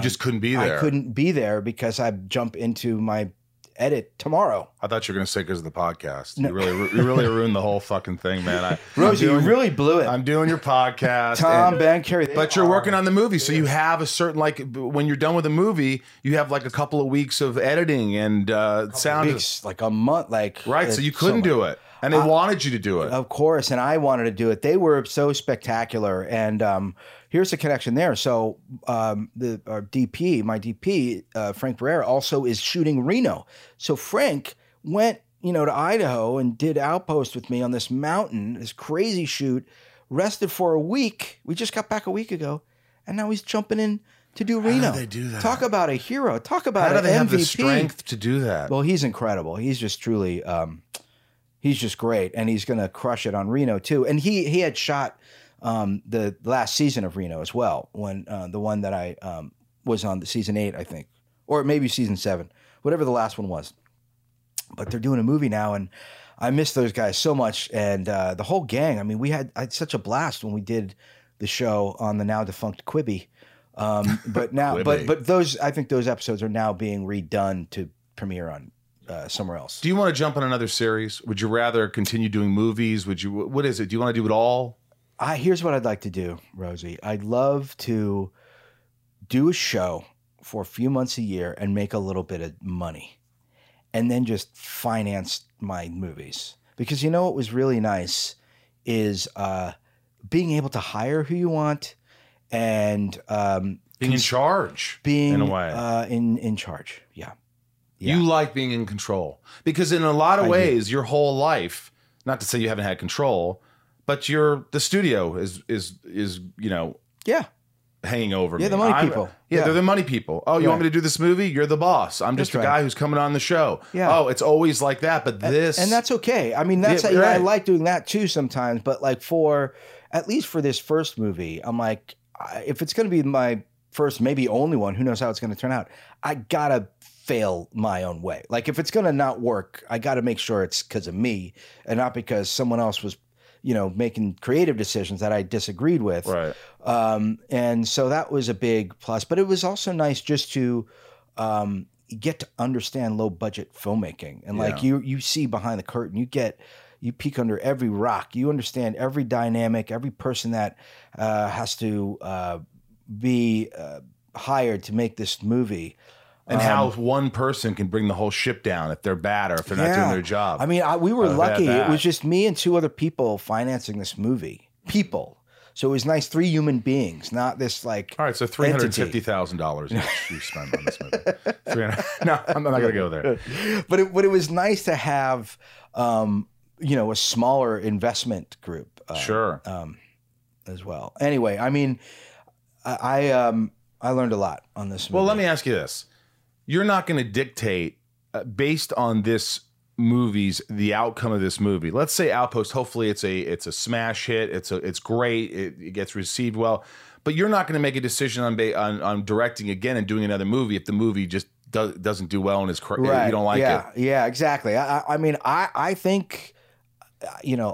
just couldn't be there. I couldn't be there because I jump into my edit tomorrow. I thought you were going to say because of the podcast. No. You really ruined the whole fucking thing, man. Rosie, you really blew it. I'm doing your podcast, Tom Bancari. But you're working on the movie, so you have a certain, like, when you're done with a movie, you have like a couple of weeks of editing and sound. Like a month, like right. So you couldn't do it, and they wanted you to do it, of course, and I wanted to do it. They were so spectacular, and here's the connection there. So my DP, Frank Barrera, also is shooting Reno. So Frank went, to Idaho and did Outpost with me on this mountain, this crazy shoot, rested for a week. We just got back a week ago, and now he's jumping in to do Reno. How do they do that? Talk about a hero. Talk about an MVP. How do they have the strength to do that? Well, he's incredible. He's just truly, he's just great, and he's going to crush it on Reno too. And he had shot the last season of Reno as well, when the one that I was on, the season 8, I think, or maybe season 7, whatever the last one was. But they're doing a movie now, and I miss those guys so much, and the whole gang. I mean, I had such a blast when we did the show on the now defunct Quibi. But those, I think those episodes are now being redone to premiere on somewhere else. Do you want to jump on another series? Would you rather continue doing movies? What is it? Do you want to do it all? Here's what I'd like to do, Rosie. I'd love to do a show for a few months a year and make a little bit of money, and then just finance my movies. Because what was really nice is being able to hire who you want and being in charge. Being in a way in charge. Yeah. Yeah, you like being in control, because in a lot of ways, your whole life. Not to say you haven't had control. But the studio is hanging over me. Yeah, the money people. Yeah, they're the money people. Oh, you want me to do this movie? You're the boss. I'm just the guy who's coming on the show. Yeah. Oh, it's always like that. But this and that's okay. I mean, that's I like doing that too sometimes. But like at least for this first movie, I'm like, if it's going to be my first, maybe only one, who knows how it's going to turn out? I gotta fail my own way. Like if it's going to not work, I gotta make sure it's because of me and not because someone else was, making creative decisions that I disagreed with. Right. And so that was a big plus, but it was also nice just to get to understand low budget filmmaking. And like you see behind the curtain, you peek under every rock, you understand every dynamic, every person that has to be hired to make this movie. And how one person can bring the whole ship down if they're bad or if they're not doing their job. I mean, we were lucky. It was just me and 2 other people financing this movie. People. So it was nice. 3 human beings, not this like. All right, so $350,000 you spent on this movie. No, I'm not going to go there. But it was nice to have, a smaller investment group. As well. Anyway, I mean, I learned a lot on this movie. Well, let me ask you this. You're not going to dictate, based on this movie's, the outcome of this movie. Let's say Outpost. Hopefully, it's a smash hit. It's great. It gets received well. But you're not going to make a decision on directing again and doing another movie if the movie just doesn't do well and is right. You don't like it. Yeah, exactly. I think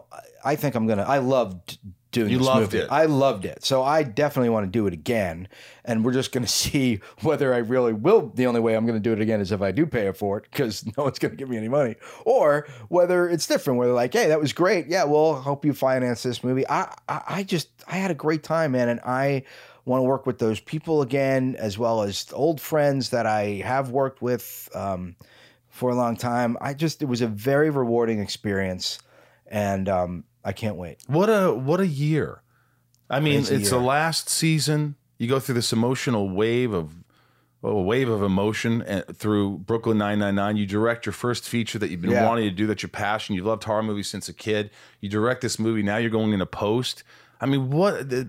I'm gonna. I loved doing this movie. You loved it. I loved it. So I definitely want to do it again. And we're just going to see whether I really will. The only way I'm going to do it again is if I do pay for it, because no one's going to give me any money, or whether it's different, where they're like, hey, that was great. Yeah, we'll help you finance this movie. I had a great time, man. And I want to work with those people again, as well as old friends that I have worked with for a long time. It was a very rewarding experience. And, I can't wait. What a year. I mean, it's the last season. You go through this emotional wave of a wave of emotion through Brooklyn 999. You direct your first feature that you've been wanting to do, that's your passion. You've loved horror movies since a kid. You direct this movie. Now you're going into post. I mean,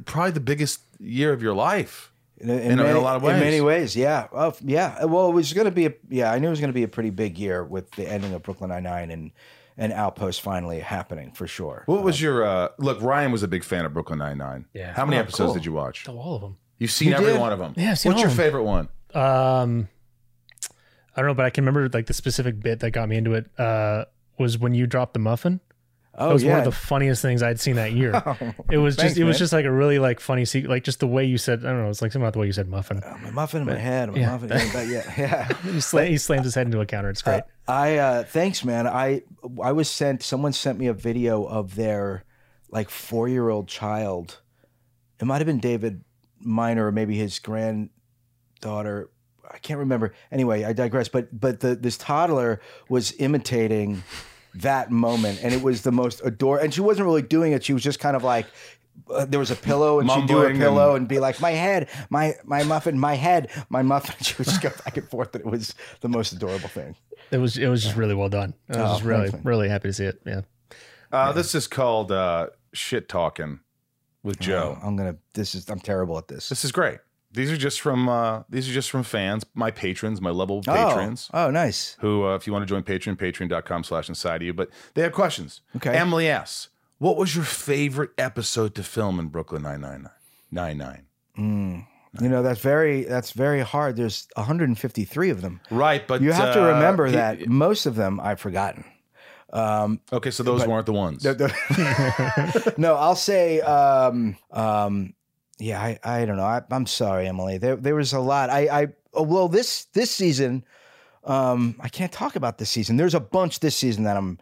probably the biggest year of your life in a lot of ways. In many ways, yeah. Oh, yeah. Well, it was going to be I knew it was going to be a pretty big year with the ending of Brooklyn Nine-Nine and Outpost finally happening, for sure. What was your... look, Ryan was a big fan of Brooklyn Nine-Nine. Yeah. How many episodes did you watch? All of them. You've seen every one of them. Yeah, I've seen What's your favorite one? I don't know, but I can remember like the specific bit that got me into it was when you dropped the muffin. Oh, it was one of the funniest things I'd seen that year. It was just like a really like funny secret, like just the way you said, I don't know, it's like something about the way you said muffin. My muffin in my head, muffin in my head. He slams his head into a counter. It's great. Thanks, man. I was someone sent me a video of their like 4-year-old child. It might've been David Minor or maybe his granddaughter. I can't remember. Anyway, I digress, but this toddler was imitating that moment, and it was the most adorable. And she wasn't really doing it. She was just kind of like, there was a pillow, and she'd do a pillow and be like, my head, my muffin, my head, my muffin. She would just go back and forth, and it was the most adorable thing. It was just really well done. I was just really, really happy to see it. Yeah. This is called Shit Talking with Joe. I'm terrible at this. This is great. These are just from fans, my patrons, my level patrons. Oh, nice. Who, if you want to join Patreon, patreon.com/InsideOfYou. But they have questions. Okay. Emily asks, what was your favorite episode to film in Brooklyn Nine-Nine? You know, that's very hard. There's 153 of them. Right, but you have to remember that most of them I've forgotten. Okay, so those weren't the ones. No, I'll say. Yeah, I don't know. I'm sorry, Emily. There was a lot. This season, I can't talk about this season. There's a bunch this season that I'm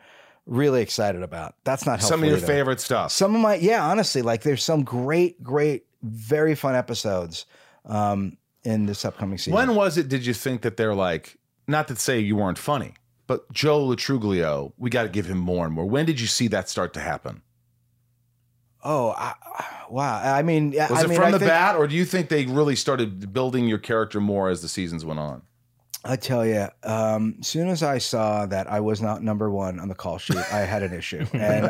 really excited about. That's not helpful. Some of your favorite stuff. Some of my, honestly, like there's some great, great, very fun episodes in this upcoming season. When was it? Did you think that they're like, not to say you weren't funny, but Joe Lo Truglio, we got to give him more and more. When did you see that start to happen? Oh, wow. I mean... Was it from the bat, or do you think they really started building your character more as the seasons went on? I tell you, as soon as I saw that I was not number one on the call sheet, I had an issue. And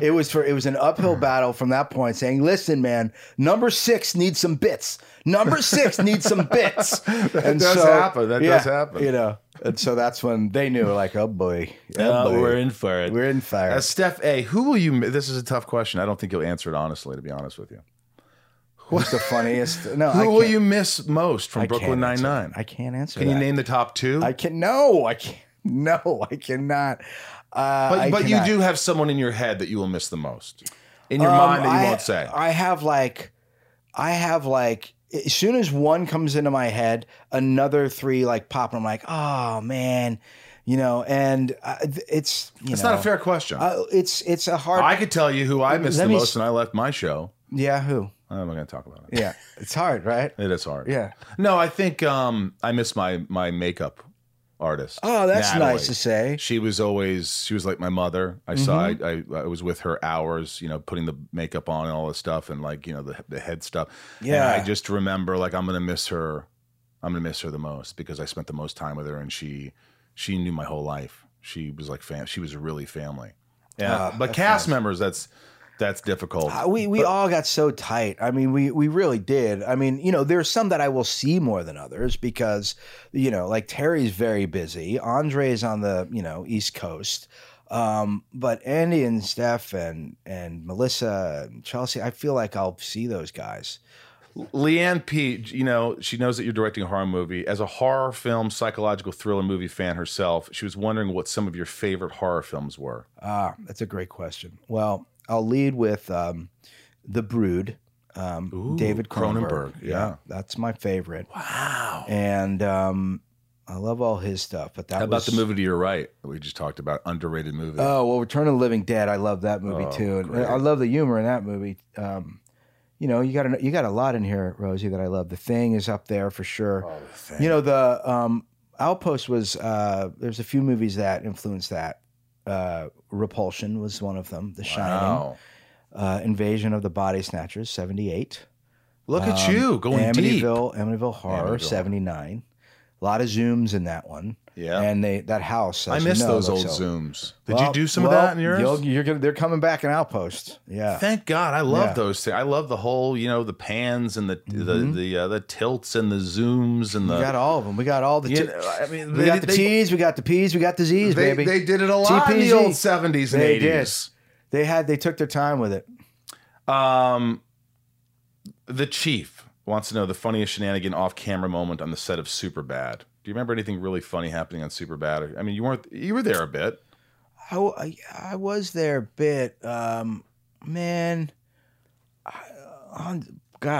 it was an uphill battle from that point, saying, listen, man, number six needs some bits. Number six needs some bits. That does happen. That does happen. You know, and so that's when they knew, like, oh, boy. We're in for it. We're in for it. Steph A., this is a tough question. I don't think you'll answer it honestly, to be honest with you. What's the funniest? No, who will you miss most from Brooklyn Nine-Nine? I can't answer that. Can you name the top two? I cannot. But you do have someone in your head that you will miss the most. In your mind that you won't say. I have like, as soon as one comes into my head, another three like pop, and I'm like, oh man. You know, and it's not a fair question. It's a hard. I could tell you who I missed the most when I left my show. Yeah, who? I'm not going to talk about it. Yeah, it's hard, right? It is hard. Yeah. No, I think I miss my makeup artist. Oh, that's Natalie. Nice to say. She was like my mother. I was with her hours, you know, putting the makeup on and all this stuff, and like, you know, the head stuff. Yeah. And I just remember like I'm going to miss her the most, because I spent the most time with her, and she knew my whole life. She was like she was really family. Yeah. But cast members, that's difficult. We all got so tight. I mean, we really did. I mean, you know, there's some that I will see more than others because, you know, like Terry's very busy. Andre's on the, you know, East Coast. But Andy and Steph and Melissa and Chelsea, I feel like I'll see those guys. Leanne P, you know, she knows that you're directing a horror movie. As a horror film, psychological thriller movie fan herself, she was wondering what some of your favorite horror films were. That's a great question. Well, I'll lead with The Brood, David Cronenberg. Yeah, that's my favorite. Wow. And I love all his stuff. But that. How about the movie to your right that we just talked about, underrated movie? Oh, well, Return of the Living Dead. I love that movie, too. And I love the humor in that movie. You know, you got a lot in here, Rosie, that I love. The Thing is up there for sure. Oh, The Thing. You know, the Outpost was, there's a few movies that influenced that. Repulsion was one of them. The Shining, Invasion of the Body Snatchers, 78. Look at you going Amityville, deep. Amityville Horror, Amityville. 79. A lot of zooms in that one. Yeah, and that house. I miss those old zooms. Did you do some of that in yours? They're coming back in Outpost. Yeah, thank God. I love those things. I love the whole, the pans and the tilts and the zooms and the. We got all of them. We got all the. We got the T's. We got the P's. We got the Z's. Baby, they did it a lot in the old 70s and 80s. They took their time with it. The Chief wants to know the funniest shenanigan off-camera moment on the set of Superbad. Do you remember anything really funny happening on Superbad? I mean, you were there a bit. I was there a bit. It's been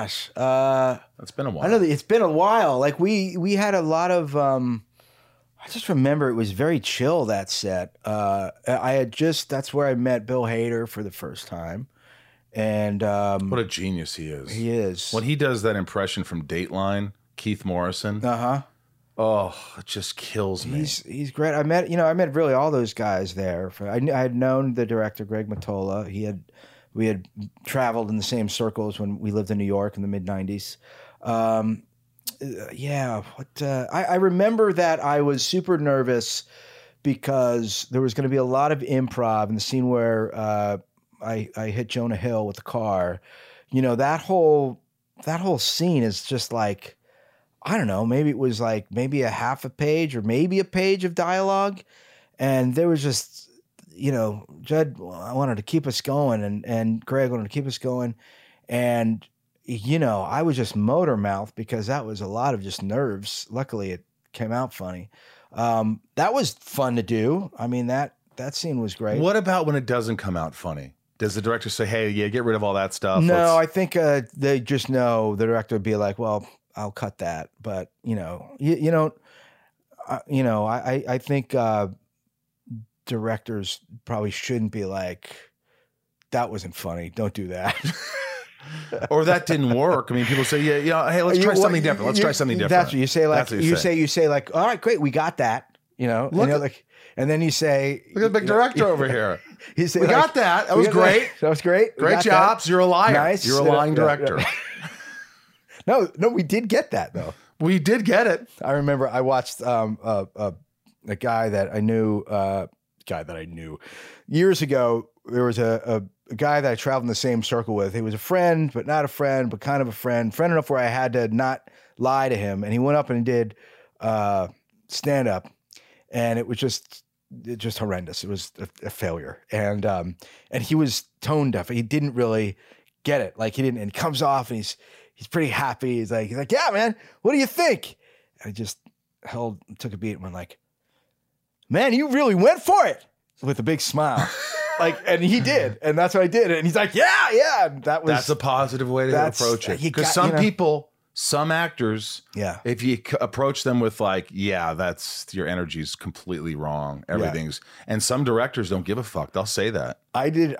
a while. I know it's been a while. Like we had a lot of. I just remember it was very chill, that set. That's where I met Bill Hader for the first time. And what a genius he is. He is. When he does that impression from Dateline, Keith Morrison. Uh-huh. Oh, it just kills me. He's great. I met really all those guys there. I had known the director Greg Mottola. We had traveled in the same circles when we lived in New York in the mid '90s. I remember that I was super nervous because there was going to be a lot of improv in the scene where I hit Jonah Hill with the car. That whole scene is just like. I don't know, maybe a half a page or maybe a page of dialogue. And there was just, Judd wanted to keep us going and Greg wanted to keep us going. And, I was just motor mouth because that was a lot of just nerves. Luckily, it came out funny. That was fun to do. I mean, that scene was great. What about when it doesn't come out funny? Does the director say, hey, yeah, get rid of all that stuff? No, I think they just know the director would be like, well, I'll cut that, but I think directors probably shouldn't be like, that wasn't funny. Don't do that. Or that didn't work. I mean, people say, hey, let's try something different. Let's try something different. That's what you say. Like you say like, all right, great, we got that. And then you say, look at the big director over here. You say, we got that. That was great. That was great. Great jobs. That. You're a liar. Nice. You're a lying director. No. No, we did get that though. We did get it. I remember I watched a guy that I knew. Years ago, there was a guy that I traveled in the same circle with. He was a friend, but not a friend, but kind of a friend. Friend enough where I had to not lie to him. And he went up and did stand up, and it was just horrendous. It was a failure, and he was tone deaf. He didn't really get it. Like he didn't. And it comes off, and he's. He's pretty happy. He's like, yeah, man, what do you think? I just took a beat and went like, man, you really went for it with a big smile. And he did. And that's what I did. And he's like, yeah. And that's a positive way to approach it. Because some actors, yeah, if you approach them with like, yeah, that's your energy's completely wrong. Everything's, and some directors don't give a fuck. They'll say that. I did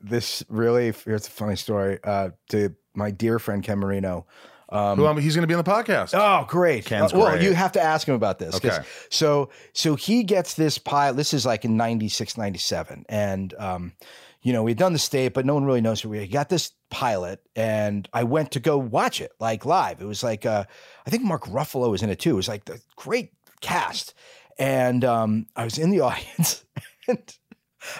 this really, here's a funny story to my dear friend Ken Marino, he's going to be on the podcast. Oh, great! Ken's great. You have to ask him about this. Okay. So he gets this pilot. This is like in '96, '97, and we'd done The State, but no one really knows who we are. He got this pilot, and I went to go watch it like live. It was like I think Mark Ruffalo was in it too. It was like the great cast, and I was in the audience. And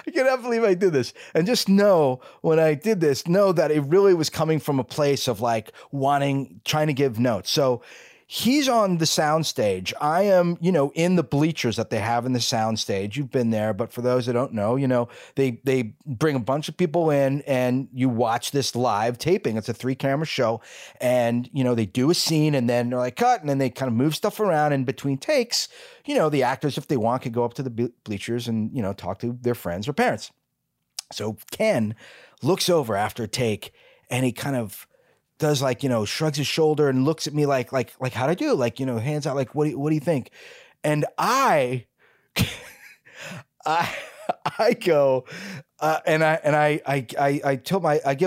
I cannot believe I did this. And just know when I did this, know that it really was coming from a place of like trying to give notes. So he's on the soundstage. I am, in the bleachers that they have in the soundstage. You've been there, but for those that don't know, they bring a bunch of people in and you watch this live taping. It's a 3-camera show. And, they do a scene and then they're like, cut. And then they kind of move stuff around in between takes. The actors, if they want, could go up to the bleachers and, talk to their friends or parents. So Ken looks over after a take and he kind of does like, shrugs his shoulder and looks at me like how'd I do? Like, hands out, like, what do you think? And I give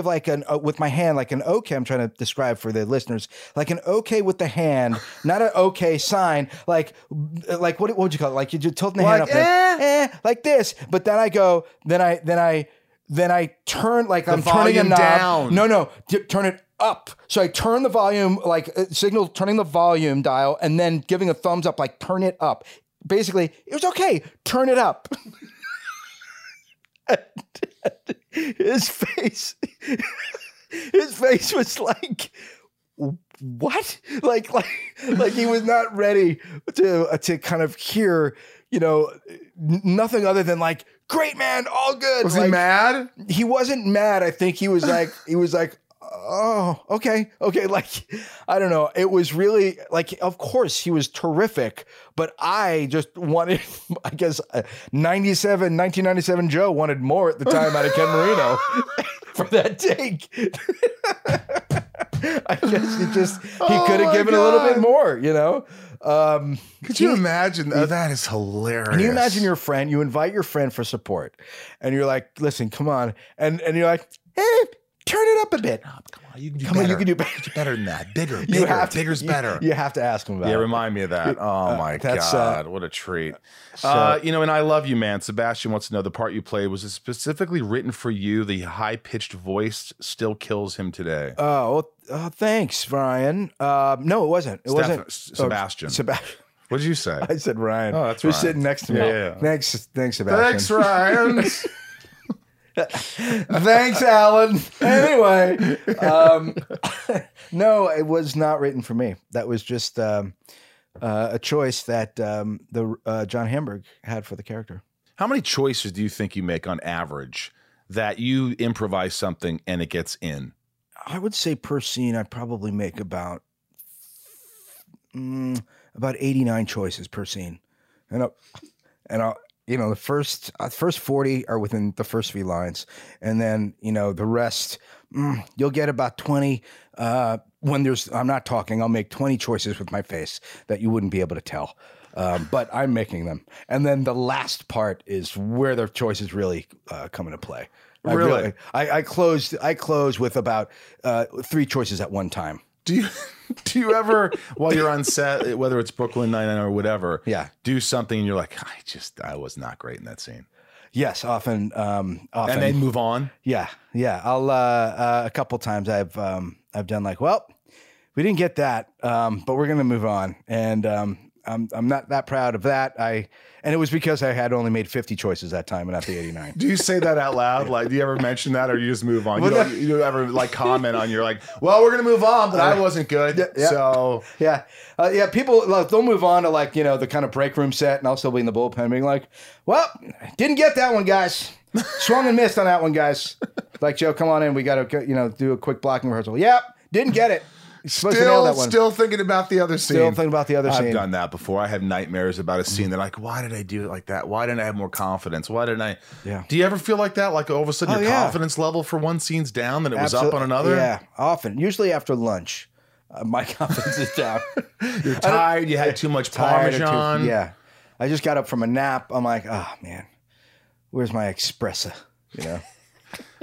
with my hand, like an okay, I'm trying to describe for the listeners, like an okay with the hand, not an okay sign, like, what would you call it? Like you just tilting the hand up like this. But then I go, then I turn, like I'm turning a knob. Down. No, turn it up. So I turn the volume, like signal, turning the volume dial and then giving a thumbs up, like turn it up. Basically, it was okay. Turn it up. His face was like, what? Like he was not ready to kind of hear, you know, nothing other than like, great man, all good. Was he mad? He wasn't mad. I think he was like, oh, okay. Like, I don't know. It was really like, of course he was terrific, but I just wanted, I guess 1997 Joe wanted more at the time out of Ken Marino for that take. I guess he could have given a little bit more, you know? Could you imagine? Oh, that is hilarious. Can you imagine your friend, you invite your friend for support and you're like, listen, come on. And you're like, eh, turn it up a bit. No, come on, you can do better. It's better than that. Bigger. Bigger's better. You have to ask him about it. Yeah, remind me of that. Oh, my God. What a treat. So, and I love you, man. Sebastian wants to know, the part you played, was it specifically written for you? The high-pitched voice still kills him today. Oh, thanks, Brian. No, it wasn't. Sebastian. Sebastian. What did you say? I said Ryan. Oh, that's right. You're sitting next to me. Yeah. Thanks, Sebastian. Thanks, Ryan. Thanks, Alan. Anyway, no, it was not written for me. That was just a choice that John Hamburg had for the character. How many choices do you think you make on average that you improvise something and it gets in? I would say per scene, I probably make about 89 choices per scene, and I'll. You know, the first 40 are within the first few lines. And then, you know, the rest, you'll get about 20. When I'm not talking, I'll make 20 choices with my face that you wouldn't be able to tell. But I'm making them. And then the last part is where the choices really come into play. Really? I close with about 3 choices at one time. Do you ever, while you're on set, whether it's Brooklyn Nine-Nine or whatever, do something and you're like, I was not great in that scene? Yes, often. And then move on? Yeah. I'll a couple times I've done like, well, we didn't get that, but we're gonna move on. And I'm not that proud of that. And it was because I had only made 50 choices that time and not the 89. Do you say that out loud? Like, do you ever mention that, or you just move on? You don't ever like comment on, you're like, well, we're going to move on, but I wasn't good. Yeah. So people, like, they'll move on to, like, you know, the kind of break room set, and I'll still be in the bullpen being like, well, didn't get that one, guys. Swung and missed on that one, guys. Like, Joe, come on in. We got to, you know, do a quick blocking rehearsal. Yep. Didn't get it. Still thinking about the other scene. I've done that before. I have nightmares about a scene. They're like, why did I do it like that? Why didn't I have more confidence? Why didn't I? Yeah. Do you ever feel like that? Like, all of a sudden your confidence level for one scene's down, then it was up on another? Yeah, often. Usually after lunch, my confidence is down. You're tired. You had too much Parmesan. I just got up from a nap. I'm like, oh, man, where's my espresso? You know?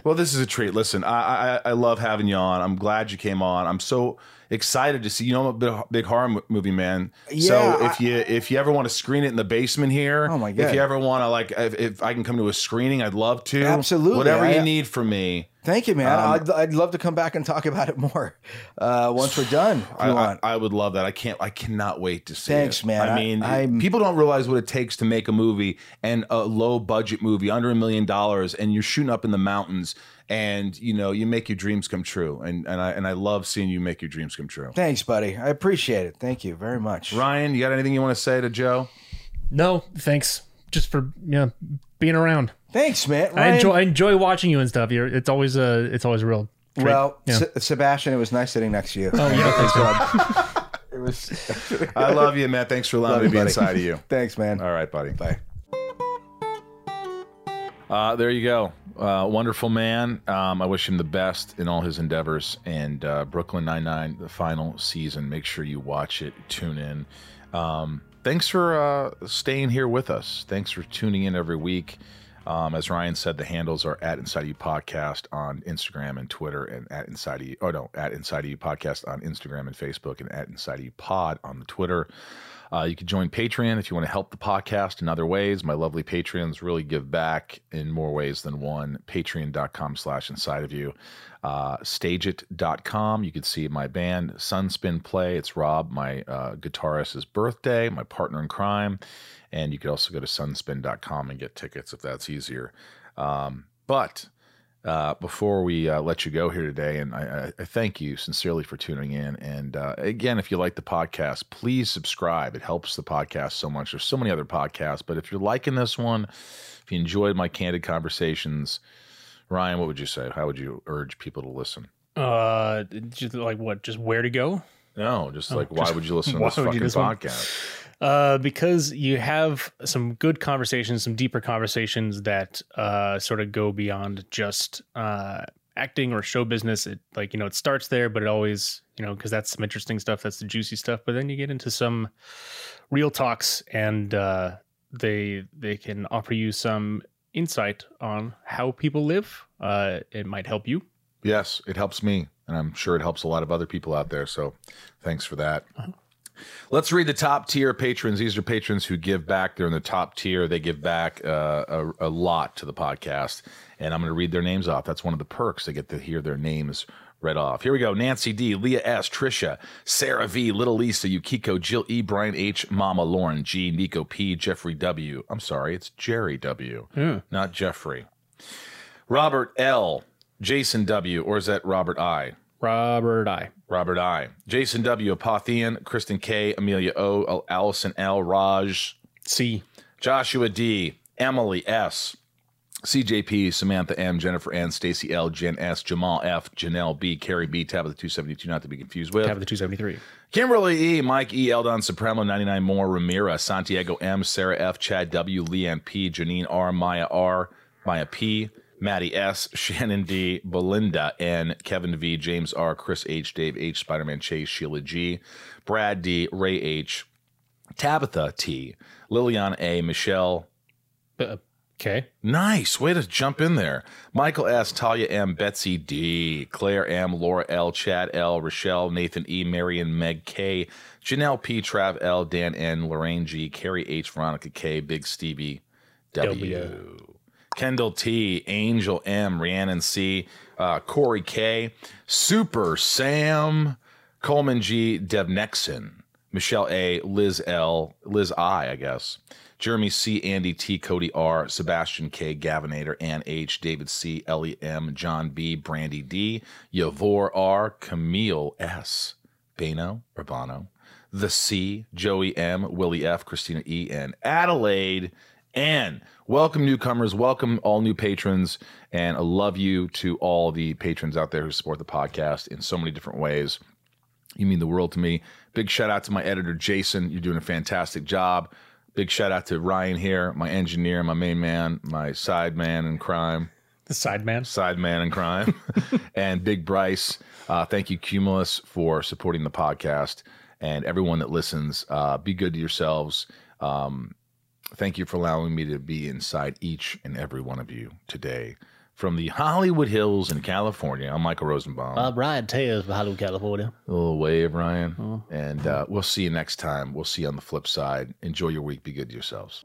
Well, this is a treat. Listen, I love having you on. I'm glad you came on. I'm so excited to see you. I'm a big horror movie man. Yeah, so if you ever want to screen it in the basement here, oh my God. If you ever want to, like, if I can come to a screening, I'd love to. Absolutely, whatever you need from me. Thank you, man. I'd love to come back and talk about it more once we're done. I would love that. I cannot wait to see it. Thanks, man. I mean, people don't realize what it takes to make a movie, and a low budget movie under $1 million, and you're shooting up in the mountains, and, you know, you make your dreams come true. And I love seeing you make your dreams come true. Thanks, buddy. I appreciate it. Thank you very much. Ryan, you got anything you want to say to Joe? No, thanks. Just for being around. Thanks, man. Ryan, I enjoy watching you and stuff. It's always a real treat. Well, yeah. Sebastian, it was nice sitting next to you. Oh yeah, thanks, man. It was. I love you, man. Thanks for allowing me to be inside of you. Thanks, man. All right, buddy. Bye. There you go. Wonderful man. I wish him the best in all his endeavors. And Brooklyn Nine-Nine, the final season. Make sure you watch it. Tune in. Thanks for staying here with us. Thanks for tuning in every week. As Ryan said, the handles are @InsideOfYouPodcast on Instagram and Twitter, and @InsideOfYouPodcast on Instagram and Facebook, and @InsideOfYouPod on the Twitter. You can join Patreon if you want to help the podcast in other ways. My lovely Patreons really give back in more ways than one. Patreon.com/InsideOfYou. Stageit.com. You can see my band Sunspin play. It's Rob, my guitarist's birthday, my partner in crime. And you could also go to sunspin.com and get tickets if that's easier. Before we let you go here today, and I thank you sincerely for tuning in. And again, if you like the podcast, please subscribe. It helps the podcast so much. There's so many other podcasts, but if you're liking this one, if you enjoyed my candid conversations, Ryan, what would you say? How would you urge people to listen? Just like what? Just where to go? No, just like why would you listen to this fucking podcast? Because you have some good conversations, some deeper conversations that sort of go beyond just acting or show business. It, like, you know, it starts there, but it always, you know, because that's some interesting stuff. That's the juicy stuff. But then you get into some real talks, and they can offer you some insight on how people live. It might help you. Yes, it helps me, and I'm sure it helps a lot of other people out there. So thanks for that. Uh-huh. Let's read the top tier patrons. These are patrons who give back. They're in the top tier. They give back a lot to the podcast, and I'm going to read their names off. That's one of the perks. They get to hear their names read off. Here we go. Nancy D, Leah S, Trisha, Sarah V, Little Lisa, Yukiko, Jill E, Brian H, Mama Lauren G, Nico P, Jeffrey W. I'm sorry, it's Jerry W, not Jeffrey. Robert L, Jason W, or is that Robert I? Robert I. Robert I. Jason W, Apothean, Kristen K, Amelia O, Allison L, Raj C, Joshua D, Emily S, CJP, Samantha M, Jennifer N, Stacy L, Jen S, Jamal F, Janelle B, Carrie B, Tabitha 272, not to be confused with Tabitha 273, Kimberly E, Mike E, Eldon Supremo 99 more, Ramira, Santiago M, Sarah F, Chad W, Leanne P, Janine R, Maya P, Maddie S, Shannon D, Belinda N, Kevin V, James R, Chris H, Dave H, Spider-Man Chase, Sheila G, Brad D, Ray H, Tabitha T, Lillian A, Michelle. Okay. Nice. Way to jump in there. Michael S, Talia M, Betsy D, Claire M, Laura L, Chad L, Rochelle, Nathan E, Marion, Meg K, Janelle P, Trav L, Dan N, Lorraine G, Carrie H, Veronica K, Big Stevie W. Kendall T, Angel M, Rhiannon C, Corey K, Super Sam, Coleman G, Dev Nexon, Michelle A, Liz L, Liz I guess, Jeremy C, Andy T, Cody R, Sebastian K, Gavinator, Ann H, David C, Ellie M, John B, Brandy D, Yavor R, Camille S, Bano, Urbano, The C, Joey M, Willie F, Christina E, and Adelaide. And welcome newcomers, welcome all new patrons, and I love you to all the patrons out there who support the podcast in so many different ways. You mean the world to me. Big shout out to my editor, Jason. You're doing a fantastic job. Big shout out to Ryan here, my engineer, my main man, my side man in crime. The side man. Side man in crime. And Big Bryce. Thank you, Cumulus, for supporting the podcast. And everyone that listens, be good to yourselves. Thank you for allowing me to be inside each and every one of you today. From the Hollywood Hills in California, I'm Michael Rosenbaum. Ryan Taez from Hollywood, California. A little wave, Ryan. Oh. And we'll see you next time. We'll see you on the flip side. Enjoy your week. Be good to yourselves.